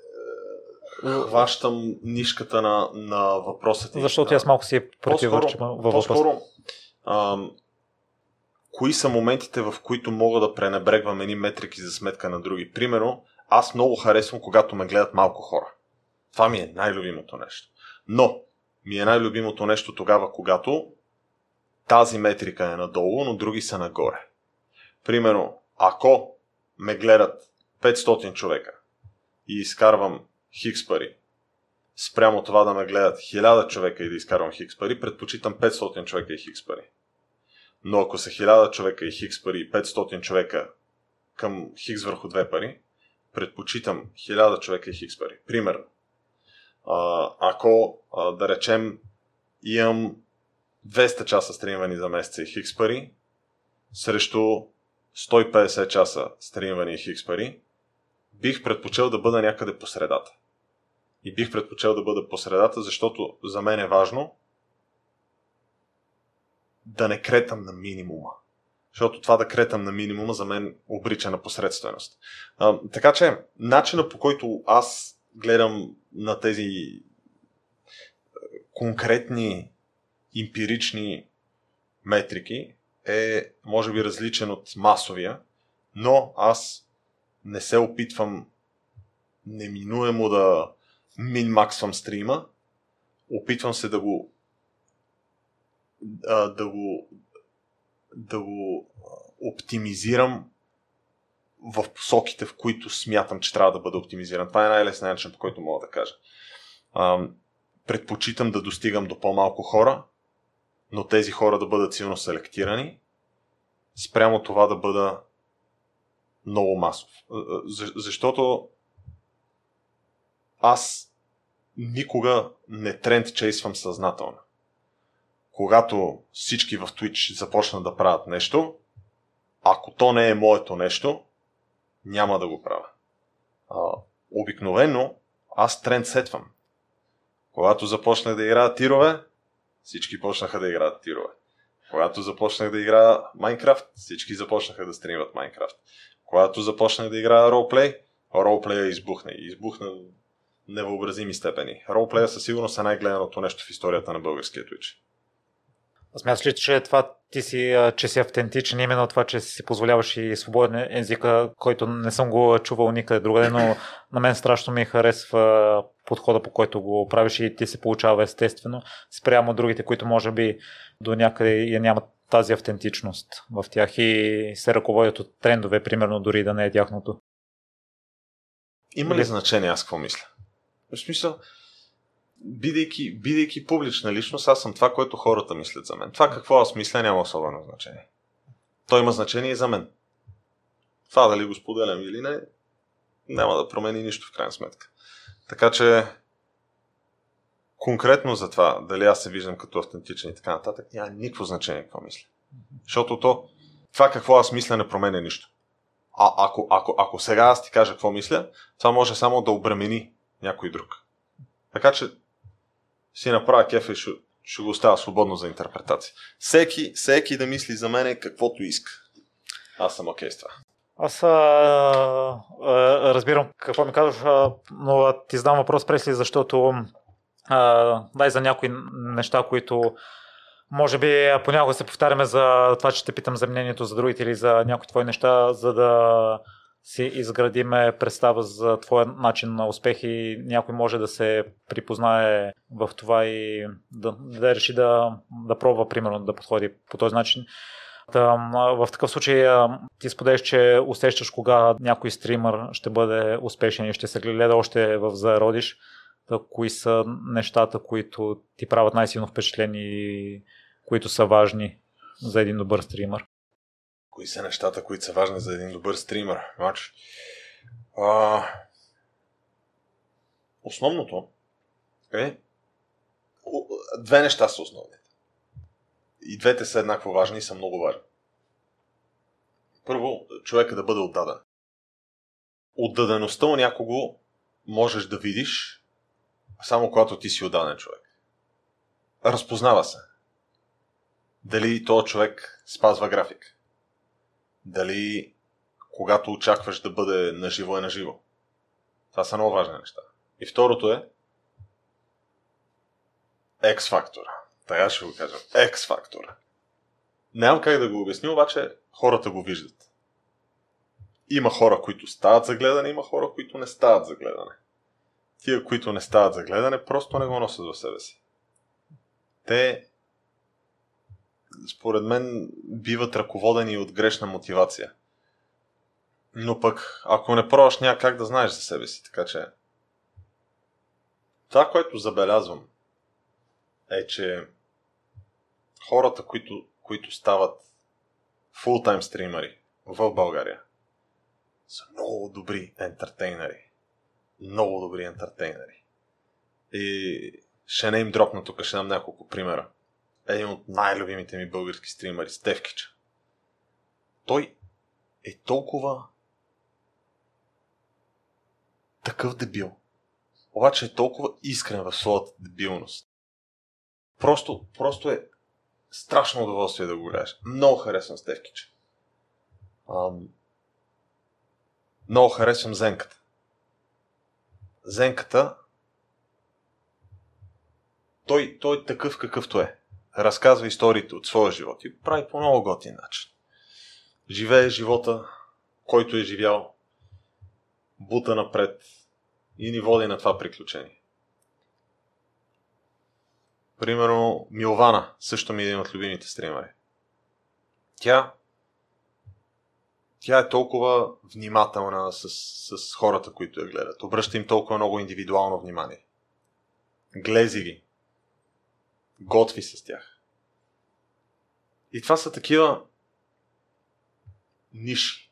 хващам нишката на, на въпросите. Защото аз малко си противърчим във въпроса. Кои са моментите, в които мога да пренебрегвам едни метрики за сметка на други? Примерно, аз много харесвам, когато ме гледат малко хора. Това ми е най-любимото нещо. Но ми е най-любимото нещо тогава, когато тази метрика е надолу, но други са нагоре. Примерно, ако ме гледат петстотин човека и изкарвам хикс пари, спрямо това да ме гледат хиляда човека и да изкарвам хикс пари, предпочитам петстотин човека и хикс пари. Но ако са хиляда човека и хикс пари и петстотин човека към хикс върху две пари, предпочитам хиляда човека и хикс пари. Примерно. А, ако, а, да речем, имам двеста часа стримвани за месеца и хикс пари, срещу сто и петдесет часа стримвани и хикс пари, бих предпочел да бъда някъде по средата. И бих предпочел да бъда по средата, защото за мен е важно да не кретам на минимума. Защото това да кретам на минимума за мен обрича на посредственост. А, така че, начина по който аз гледам на тези конкретни емпирични метрики е, може би, различен от масовия, но аз не се опитвам неминуемо да минмаксвам стрима, опитвам се да го да го да го оптимизирам в посоките, в които смятам, че трябва да бъда оптимизиран. Това е най-лесният начин, по който мога да кажа. А, предпочитам да достигам до по-малко хора, но тези хора да бъдат силно селектирани, спрямо това да бъда много масов. За, защото аз никога не трендчейсвам съзнателно. Когато всички в Twitch започнат да правят нещо, ако то не е моето нещо, няма да го правя. А, обикновено аз трендсетвам. Когато започнах да играя тирове, всички почнаха да играят тирове. Когато започнах да играя Minecraft, всички започнаха да стримват Minecraft. Когато започнах да играя ролплей, ролплея избухне. Избухна в невъобразими степени. Ролплея със сигурност е най-гледаното нещо в историята на българския Twitch. Смяташ ли, че това ти си, че си автентичен, именно това, че си позволяваш и свободен език, който не съм го чувал никъде другаде, но на мен страшно ми харесва подхода, по който го правиш и ти се получава естествено, спрямо другите, които може би до някъде я нямат тази автентичност в тях и се ръководят от трендове, примерно, дори да не е тяхното. Има ли значение аз какво мисля? В смисъл, бидейки, бидейки публична личност, аз съм това, което хората мислят за мен. Това какво аз мисля няма особено значение. То има значение и за мен. Това дали го споделям или не, няма да промени нищо в крайна сметка. Така че конкретно за това, дали аз се виждам като автентичен и така нататък, няма никакво значение какво мисля. Защото то, това какво аз мисля не променя нищо. А ако, ако, ако сега аз ти кажа какво мисля, това може само да обремени някой друг. Така че си направя кефа и ще, ще го оставя свободно за интерпретация. Всеки, всеки да мисли за мене каквото иска. Аз съм окей с това. Аз а, а, разбирам какво ми казваш, а, но ти задам въпрос, Пресли, защото а, дай за някои неща, които може би понякога се повтаряме за това, че те питам за мнението за другите или за някои твои неща, за да си изградиме представа за твоя начин на успех и някой може да се припознае в това и да, да реши да, да пробва, примерно, да подходи по този начин. Там, в такъв случай ти споделиш, че усещаш кога някой стример ще бъде успешен и ще се гледа още в зародиш. Кои са нещата, които ти правят най-силно впечатление и които са важни за един добър стример? Кои са нещата, които са важни за един добър стример? Значи, а... основното е... Две неща са основни. И двете са еднакво важни и са много важни. Първо, човека да бъде отдаден. Отдадеността у някого можеш да видиш само когато ти си отдаден човек. Разпознава се. Дали този човек спазва график. Дали когато очакваш да бъде наживо е наживо. Това са много важни неща. И второто е X-фактора. Така ще го кажа. X-фактора. Нямам как да го обясня, обаче хората го виждат. Има хора, които стават за гледане, има хора, които не стават за гледане. Тия, които не стават за гледане, просто не го носят в себе си. Те, според мен, биват ръководени от грешна мотивация. Но пък, ако не пробваш, няма как да знаеш за себе си. Така че, това, което забелязвам, е, че хората, които, които стават фултайм стримери в България, са много добри ентертейнери. Много добри ентертейнери. И ще не им дропна тук, ще дам няколко примера. Един от най-любимите ми български стримери, Стевкича. Той е толкова такъв дебил. Обаче е толкова искрен в своята дебилност. Просто, просто е страшно удоволствие да го гледаш. Много харесвам Стевкича. Ам... Много харесвам Зенката. Зенката, той, той е такъв какъвто е. Разказва историите от своя живот и прави по много готин начин. Живее живота, който е живял, бута напред и ни води на това приключение. Примерно Милвана, също ми е един от любимите стримери. Тя, тя е толкова внимателна с, с хората, които я гледат. Обръща им толкова много индивидуално внимание. Глези ги. Готви с тях. И това са такива ниши,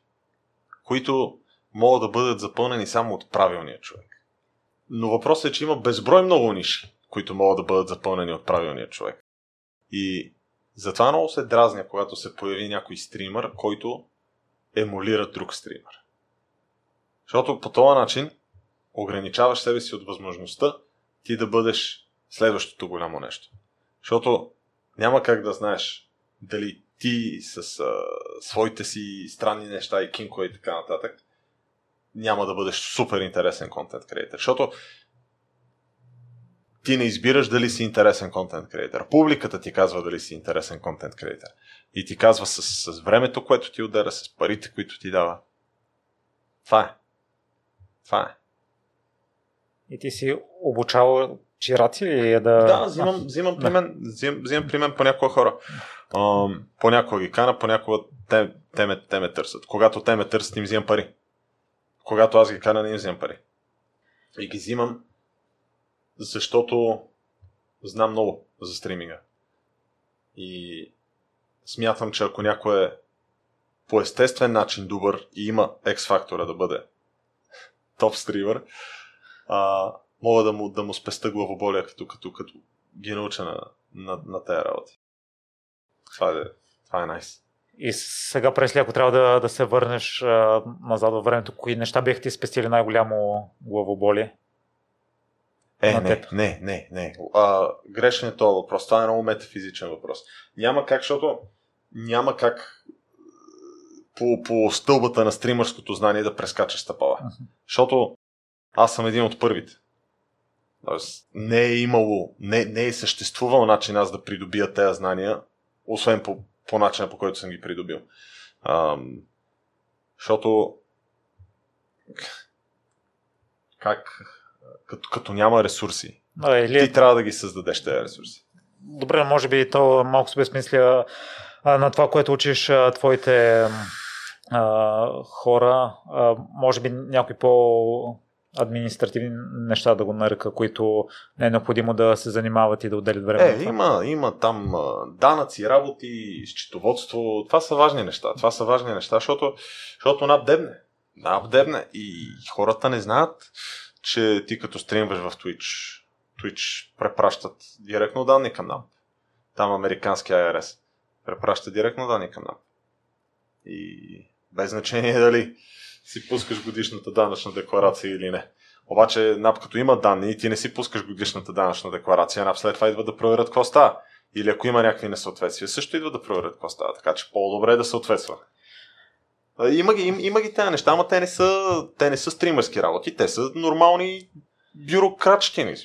които могат да бъдат запълнени само от правилния човек. Но въпросът е, че има безброй много ниши, които могат да бъдат запълнени от правилния човек. И затова много се дразня, когато се появи някой стример, който емулира друг стример. Защото по този начин ограничаваш себе си от възможността ти да бъдеш следващото голямо нещо. Защото няма как да знаеш дали ти с а, своите си странни неща и кинкове и така нататък, няма да бъдеш супер интересен контент креатор. Защото ти не избираш дали си интересен контент креатор. Публиката ти казва дали си интересен контент креатор. И ти казва с, с времето, което ти отделя, с парите, които ти дава. Това е. Това е. И ти си обучавал чираци ли е да... Да, взимам, взимам, при, мен, взим, взимам при мен понякога хора. Ам, понякога ги кана, понякога те, те, ме, те ме търсят. Когато те ме търсят, им взимам пари. Когато аз ги кана, не им взимам пари. И ги взимам, защото знам много за стриминга. И смятам, че ако някой е по естествен начин добър и има X-фактора да бъде топ стример, а, мога да му, да му спеста главоболия, като, като, като ги науча на, на, на тези работи. Това е, това е найс. И сега, Пресли, ако трябва да, да се върнеш а, назад във времето, кои неща бях ти спестили най-голямо главоболие? Е, на не, теб? не, не, не. А, грешен е този въпрос. Това е много метафизичен въпрос. Няма как, защото няма как по, по стълбата на стримърското знание да прескачаш стъпала. Uh-huh. Защото аз съм един от първите. Тоест, не е имало, не, не е съществувал начин аз да придобия тези знания, освен по, по начина, по който съм ги придобил. Ам, защото как като, като няма ресурси, а, или... ти трябва да ги създадеш тези ресурси. Добре, може би то малко се безмисля на това, което учиш твоите а, хора, а, може би някой по... административни неща да го нарека, които не е необходимо да се занимават и да отделят време. Е, има, има там данъци, работи, счетоводство. Това са важни неща. Това са важни неща, защото, защото НАП дебне. НАП дебне. И хората не знаят, че ти като стримваш в Twitch, Twitch препращат директно данни към НАП. Там американски ай ар ес препраща директно данни към НАП. И без значение дали си пускаш годишната данъчна декларация или не. Обаче НАП като има данни и ти не си пускаш годишната данъчна декларация, НАП след това идва да проверят какво става. Или ако има някакви несъответствия, също идва да проверят какво става. Така че по-добре е да съответства. Има ги, им, има ги тези неща, ама те не са, те не са стримерски работи, те са нормални бюрократщини.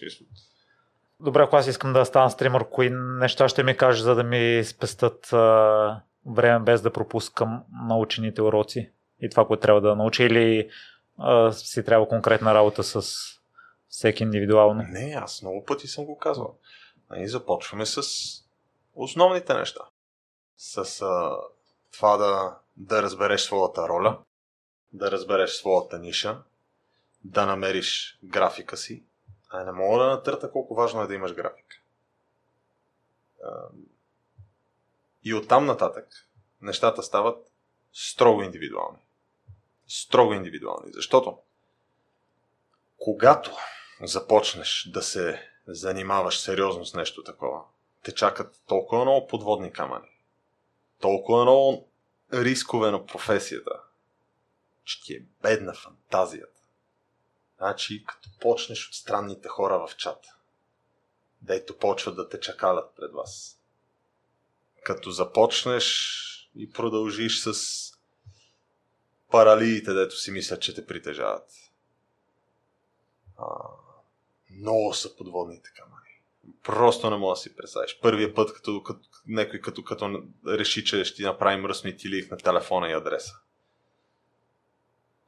Добре, ако аз искам да стана стример, кои неща ще ми кажеш, за да ми спестат а, време без да пропускам научените уроци? И това, което трябва да научи, или а, си трябва конкретна работа с всеки индивидуално? Не, аз много пъти съм го казвал. А ние започваме с основните неща. С а, това да, да разбереш своята роля, да разбереш своята ниша, да намериш графика си. А не мога да натърта колко важно е да имаш графика. А, и оттам нататък нещата стават строго индивидуални. Строго индивидуални, защото когато започнеш да се занимаваш сериозно с нещо такова, те чакат толкова много подводни камъни, толкова много рискове на професията, че ти е бедна фантазията. Значи, като почнеш от странните хора в чата, дето почват да те чакалят пред вас, като започнеш и продължиш с паралиите, дето си мислят, че те притежават. А, много са подводните камъни. Просто не мога да си представиш. Първия път, като, като някой като, като реши, че ще направи мръсни тилик на телефона и адреса.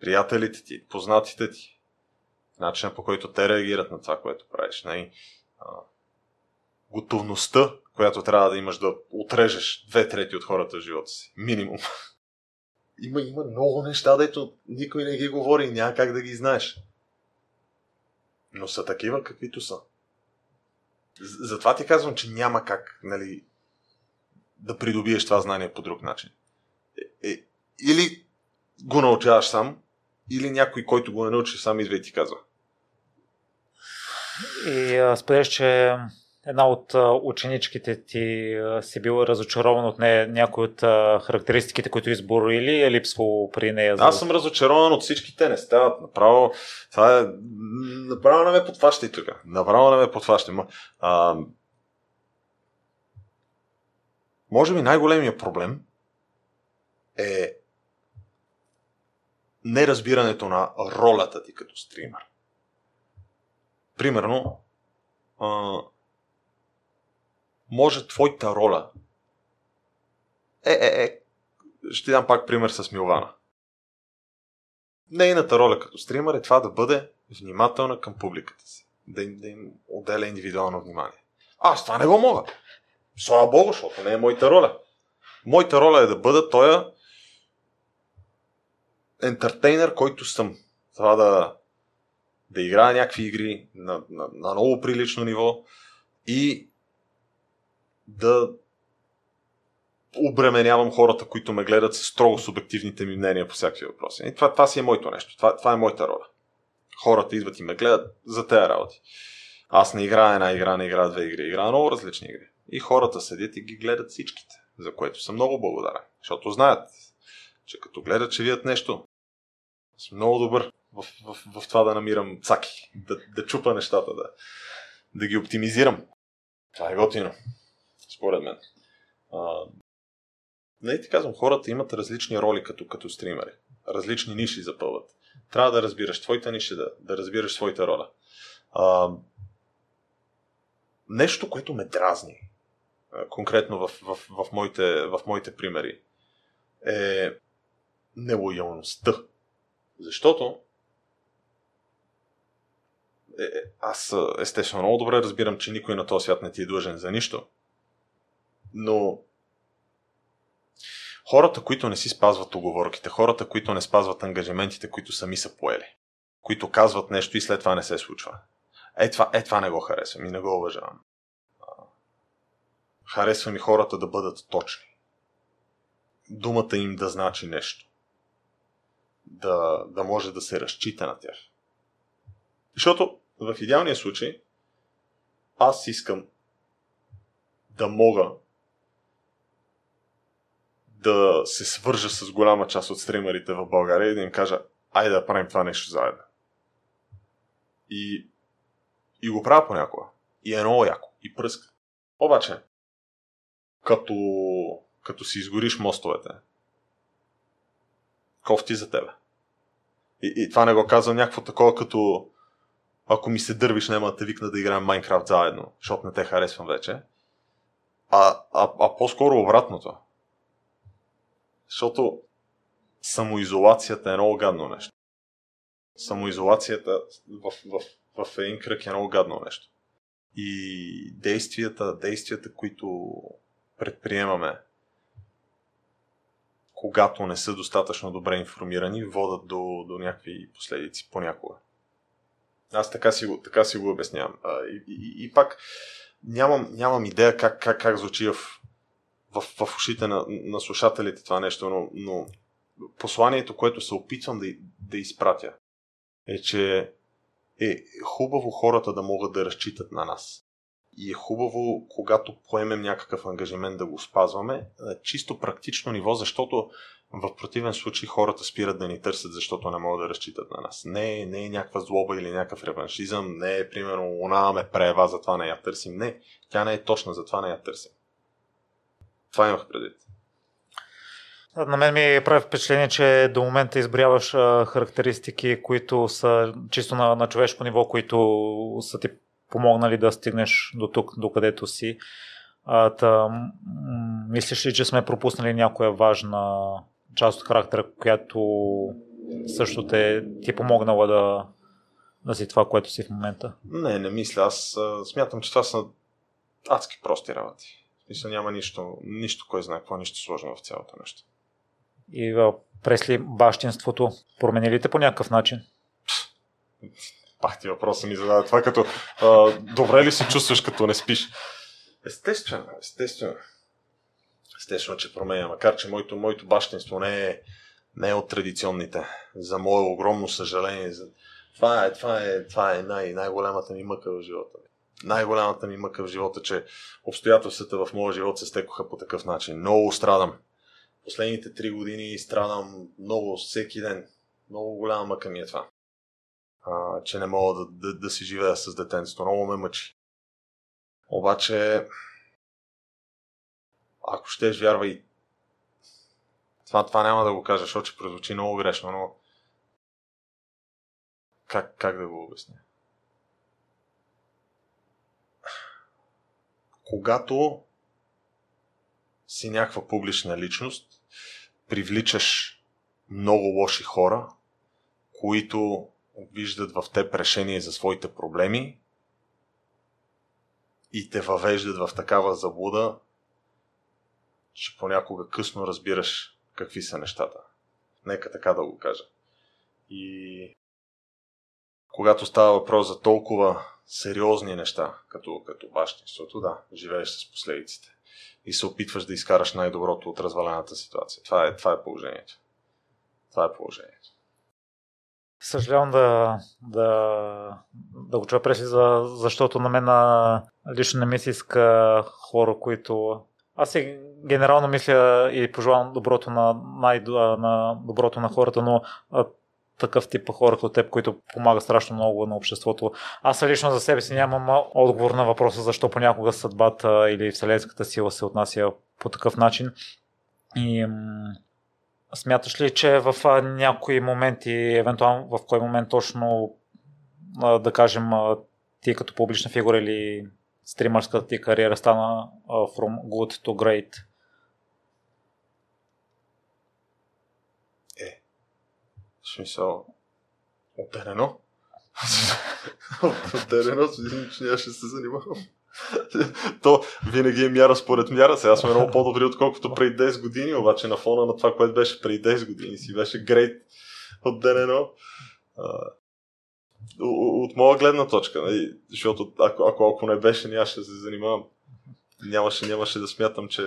Приятелите ти, познатите ти. Начинът, по който те реагират на това, което правиш. Най- а, готовността, която трябва да имаш да отрежеш две трети от хората в живота си. Минимум. Има, има много неща, дето никой не ги говори и няма как да ги знаеш. Но са такива, каквито са. Затова ти казвам, че няма как, нали, да придобиеш това знание по друг начин. Е, е, или го научаваш сам, или някой, който го не научи, сам идва и ти казва. И спориш, че една от ученичките ти си била разочарована от нея, някои от характеристиките, които изборили, е липсвало при нея? За... Аз съм разочарован от всички, те не стават. Направо, това е... Направо не ме подваща и тук. Направо не ме подваща. А... Може би най-големия проблем е неразбирането на ролята ти като стример. Примерно, а, може твоята роля е, е, е, ще дам пак пример с Милвана. Нейната роля като стример е това да бъде внимателна към публиката си. Да им, да им отделя индивидуално внимание. Аз това не го мога. Слава Богу, защото не е моята роля. Моята роля е да бъда тоя ентертейнер, който съм. Това да, да играя някакви игри на, на, на много прилично ниво и да обременявам хората, които ме гледат с строго субективните ми мнения по всякакви въпроси. И това, това си е моето нещо. Това, това е моята роля. Хората идват и ме гледат за тези работи. Аз не играя една игра, не играя две игри. Играя много различни игри. И хората седят и ги гледат всичките, за което съм много благодарен. Защото знаят, че като гледат, че видят нещо. Съм много добър в, в, в това да намирам цаки, да, да чупа нещата, да, да ги оптимизирам. Това е готино, според мен. А, не ти казвам, хората имат различни роли като, като стримери. Различни ниши запълват. Трябва да разбираш твоята ниша, да, да разбираш своята роля. А, нещо, което ме дразни, конкретно в, в, в, моите, в моите примери, е нелоялността. Защото е, аз естествено много добре разбирам, че никой на този свят не ти е длъжен за нищо, но хората, които не си спазват уговорките, хората, които не спазват ангажиментите, които сами са поели, които казват нещо и след това не се случва. Е това, е, това не го харесвам и не го уважавам. Харесвам и хората да бъдат точни. Думата им да значи нещо. Да, да може да се разчита на тях. Защото в идеалния случай аз искам да мога да се свържа с голяма част от стримерите в България и да им кажа, айде да правим това нещо заедно. И, и го правя понякога. И е много яко. И пръска. Обаче, като, като си изгориш мостовете, кофти за тебе. И, и това не го казвам някакво такова, като ако ми се дървиш, няма да те викна да играем Minecraft заедно, защото не те харесвам вече. А, а, а по-скоро обратното. Защото самоизолацията е много гадно нещо. Самоизолацията в, в, в един кръг е много гадно нещо. И действията, действията, които предприемаме, когато не са достатъчно добре информирани, водат до, до някакви последици понякога. Аз така си го, така си го обяснявам. А, и, и, и пак нямам, нямам идея как, как, как звучи в, в, в ушите на, на слушателите това нещо, но, но посланието, което се опитвам да, да изпратя, е, че е хубаво хората да могат да разчитат на нас. И е хубаво, когато поемем някакъв ангажимент да го спазваме, чисто практично ниво, защото в противен случай хората спират да ни търсят, защото не могат да разчитат на нас. Не, не е някаква злоба или някакъв реваншизъм, не е, примерно, она ме преева, затова не я търсим. Не, тя не е точна, затова не я търсим. Това имах предвид. На мен ми прави впечатление, че до момента изброяваш характеристики, които са чисто на, на човешко ниво, които са ти помогнали да стигнеш до тук, до където си. А, та, мислиш ли, че сме пропуснали някоя важна част от характера, която също те, ти е помогнала да, да си това, което си в момента? Не, не мисля. Аз а, смятам, че това са адски прости работи. Мисля, няма нищо, нищо кой знае какво, нищо сложно в цялото нещо. И а, пресли бащинството, промени ли те по някакъв начин? Пах ти въпроса ми задава това, като а, добре ли се чувстваш, като не спиш? Естествено, естествено. Естествено, че променя, макар че моето, моето бащинство не е, не е от традиционните. За мое огромно съжаление. За... Това е, това е, това е най- най-голямата ми мъка в живота. Най-голямата ми мъка в живота, че обстоятелствата в моя живот се стекоха по такъв начин. Много страдам. Последните три години страдам много, всеки ден. Много голяма мъка ми е това. А, че не мога да, да, да си живея с детенството. Много ме мъчи. Обаче, ако щеш, вярвай, Това, това няма да го кажа, защото ще прозвучи много грешно, но как, как да го обясня? Когато си някаква публична личност, привличаш много лоши хора, които виждат в теб решение за своите проблеми и те въвеждат в такава заблуда, че понякога късно разбираш какви са нещата. Нека така да го кажа. И когато става въпрос за толкова сериозни неща, като, като бащинството, да, живееш с последиците и се опитваш да изкараш най-доброто от развалената ситуация. Това е, това е положението. Това е положението. Съжалявам да, да, да го чуя преси, за, защото на мен лично не ми се иска хора, които... Аз и генерално мисля и пожелавам доброто на, най- на доброто на хората, но такъв тип хора като теб, които помагат страшно много на обществото. Аз лично за себе си нямам отговор на въпроса защо понякога съдбата или вселенската сила се отнася по такъв начин. И смяташ ли, че в някои моменти, евентуално в кой момент точно, да кажем, ти като публична фигура или стримърската ти кариера стана from good to great? Е, в смисъл, отделено. Отделено, че няма ще се занимавам. То винаги е мяра според мяра. Сега сме много по-добри, отколкото преди десет години, обаче на фона на това, което беше преди десет години, си беше great отделено. От моя гледна точка, защото ако, ако, ако не беше, нямаше да се занимавам. Нямаше, нямаше да смятам, че,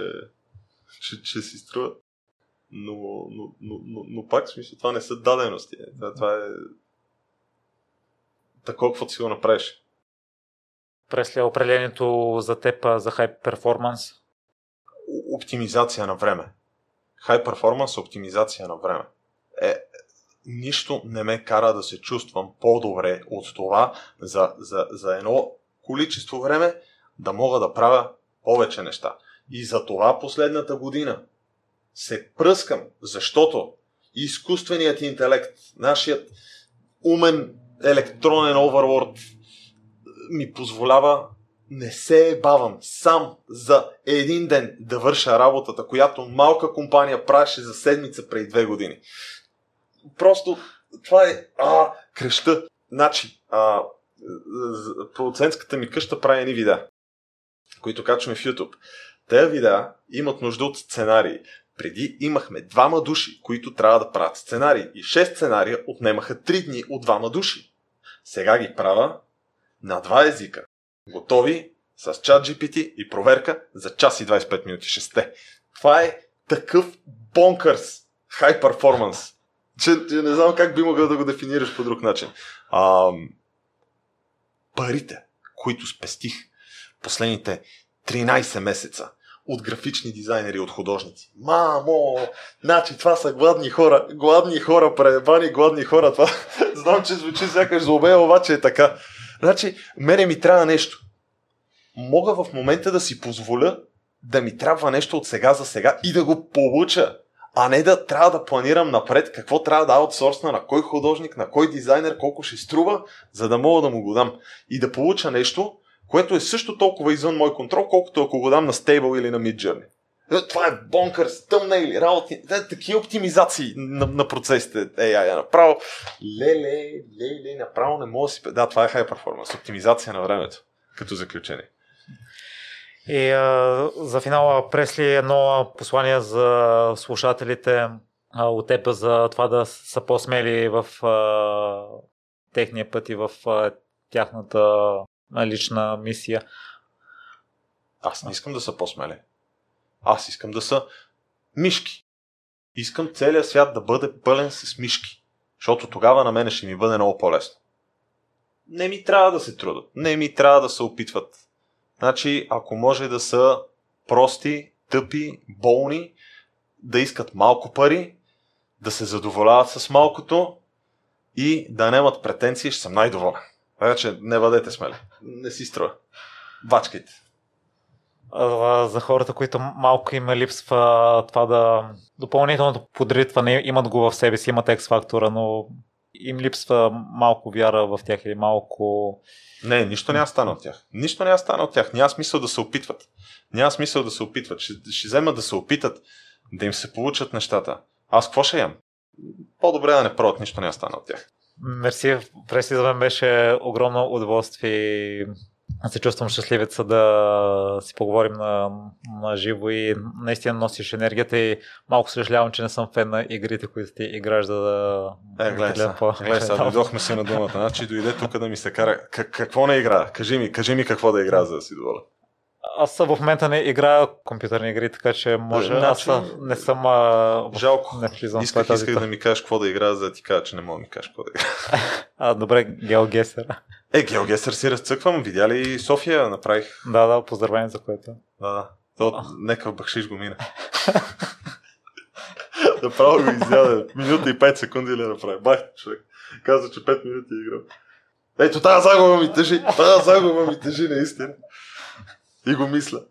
че, че си струва. Но, но, но, но, но пак, в смисъл, това не са дадености. Това е такова, каквото си го направиш. Преслав, определението за теб за хай перформанс? Оптимизация на време. Хай перформанс, оптимизация на време. Е... Нищо не ме кара да се чувствам по-добре от това за, за, за едно количество време да мога да правя повече неща. И за това последната година се пръскам, защото изкуственият интелект, нашият умен електронен оверлорд ми позволява не се ебавам сам за един ден да върша работата, която малка компания правеше за седмица преди две години. Просто това е а, креща. Значи, а, продуцентската ми къща прави едни видеа, които качваме в YouTube. Те видеа имат нужда от сценарии. Преди имахме двама души, които трябва да правят сценарии. И шест сценария отнемаха три дни от двама души. Сега ги правя на два езика. Готови с Чат джи пи ти и проверка за час и двайсет и пет минути шесте. Това е такъв бонкърс. Хай перформанс. Че не знам как би могъл да го дефинираш по друг начин. А, парите, които спестих последните тринайсет месеца от графични дизайнери и от художници. Мамо! Значи това са гладни хора. Гладни хора, пребани гладни хора. Това знам, че звучи сякаш злобея, обаче е така. Значи, мене ми трябва нещо. Мога в момента да си позволя да ми трябва нещо от сега за сега и да го получа. А не да трябва да планирам напред какво трябва да аутсорсна, на кой художник, на кой дизайнер, колко ще струва, за да мога да му го дам. И да получа нещо, което е също толкова извън мой контрол, колкото ако го дам на Stable или на Midjourney. Това е бонкърс, тъмнейли, работи, такива оптимизации на, на процесите. Ей, ай, направо. Леле, леле, направо не мога да си... Да, това е хай перформанс, оптимизация на времето, като заключение. И а, за финала, Пресли, едно послание за слушателите а, от теб за това да са по-смели в а, техния път и в а, тяхната лична мисия. Аз не искам да са по-смели. Аз искам да са мишки. Искам целият свят да бъде пълен с мишки. Защото тогава на мен ще ми бъде много по-лесно. Не ми трябва да се трудат. Не ми трябва да се опитват. Значи, ако може да са прости, тъпи, болни, да искат малко пари, да се задоволяват с малкото и да нямат претенции, ще съм най-доволен. Така че не бъдете смели. Не си струва. Бачкайте. за хората, които малко им липсва това да допълнителното подритване, имат го в себе си, имат екс-фактора, но им липсва малко вяра в тях или малко... Не, нищо няма стана от тях. Нищо няма стана от тях. Няма смисъл да се опитват. Няма смисъл да се опитват. Ще, ще вземат да се опитат, да им се получат нещата. Аз какво ще ям? По-добре да не пробват, нищо няма стана от тях. Мерси, преси за мен беше огромно удоволствие. Се чувствам щастливеца да си поговорим на, на живо и наистина носиш енергията и малко съжалявам, че не съм фен на игрите, които ти играш, за да... Е, гледай сега, гледай сега, дойдохме си на думата, значи дойде тук да ми се кара, как, какво не игра? Кажи ми, кажи ми какво да игра, за да си доволен. Аз в момента не играя компютърни игри, така че може, аз не съм... А... Жалко, не влизам, исках, тази исках тази... да ми кажеш какво да игра, за да ти кажа, че не мога да ми кажеш какво да игра. А, добре, Гео Гесър. Е, Гео Гесър си разцъквам, видя ли София, направих... Да, да, поздравение за което. Да, да, то нека бахшиш го мина. Направо го изяде, минута и пет секунди ли направи, бах, човек, каза, че пет минути играм. Ето, тази загуба ми тежи, тази загуба ми тежи наистина. И го мисля.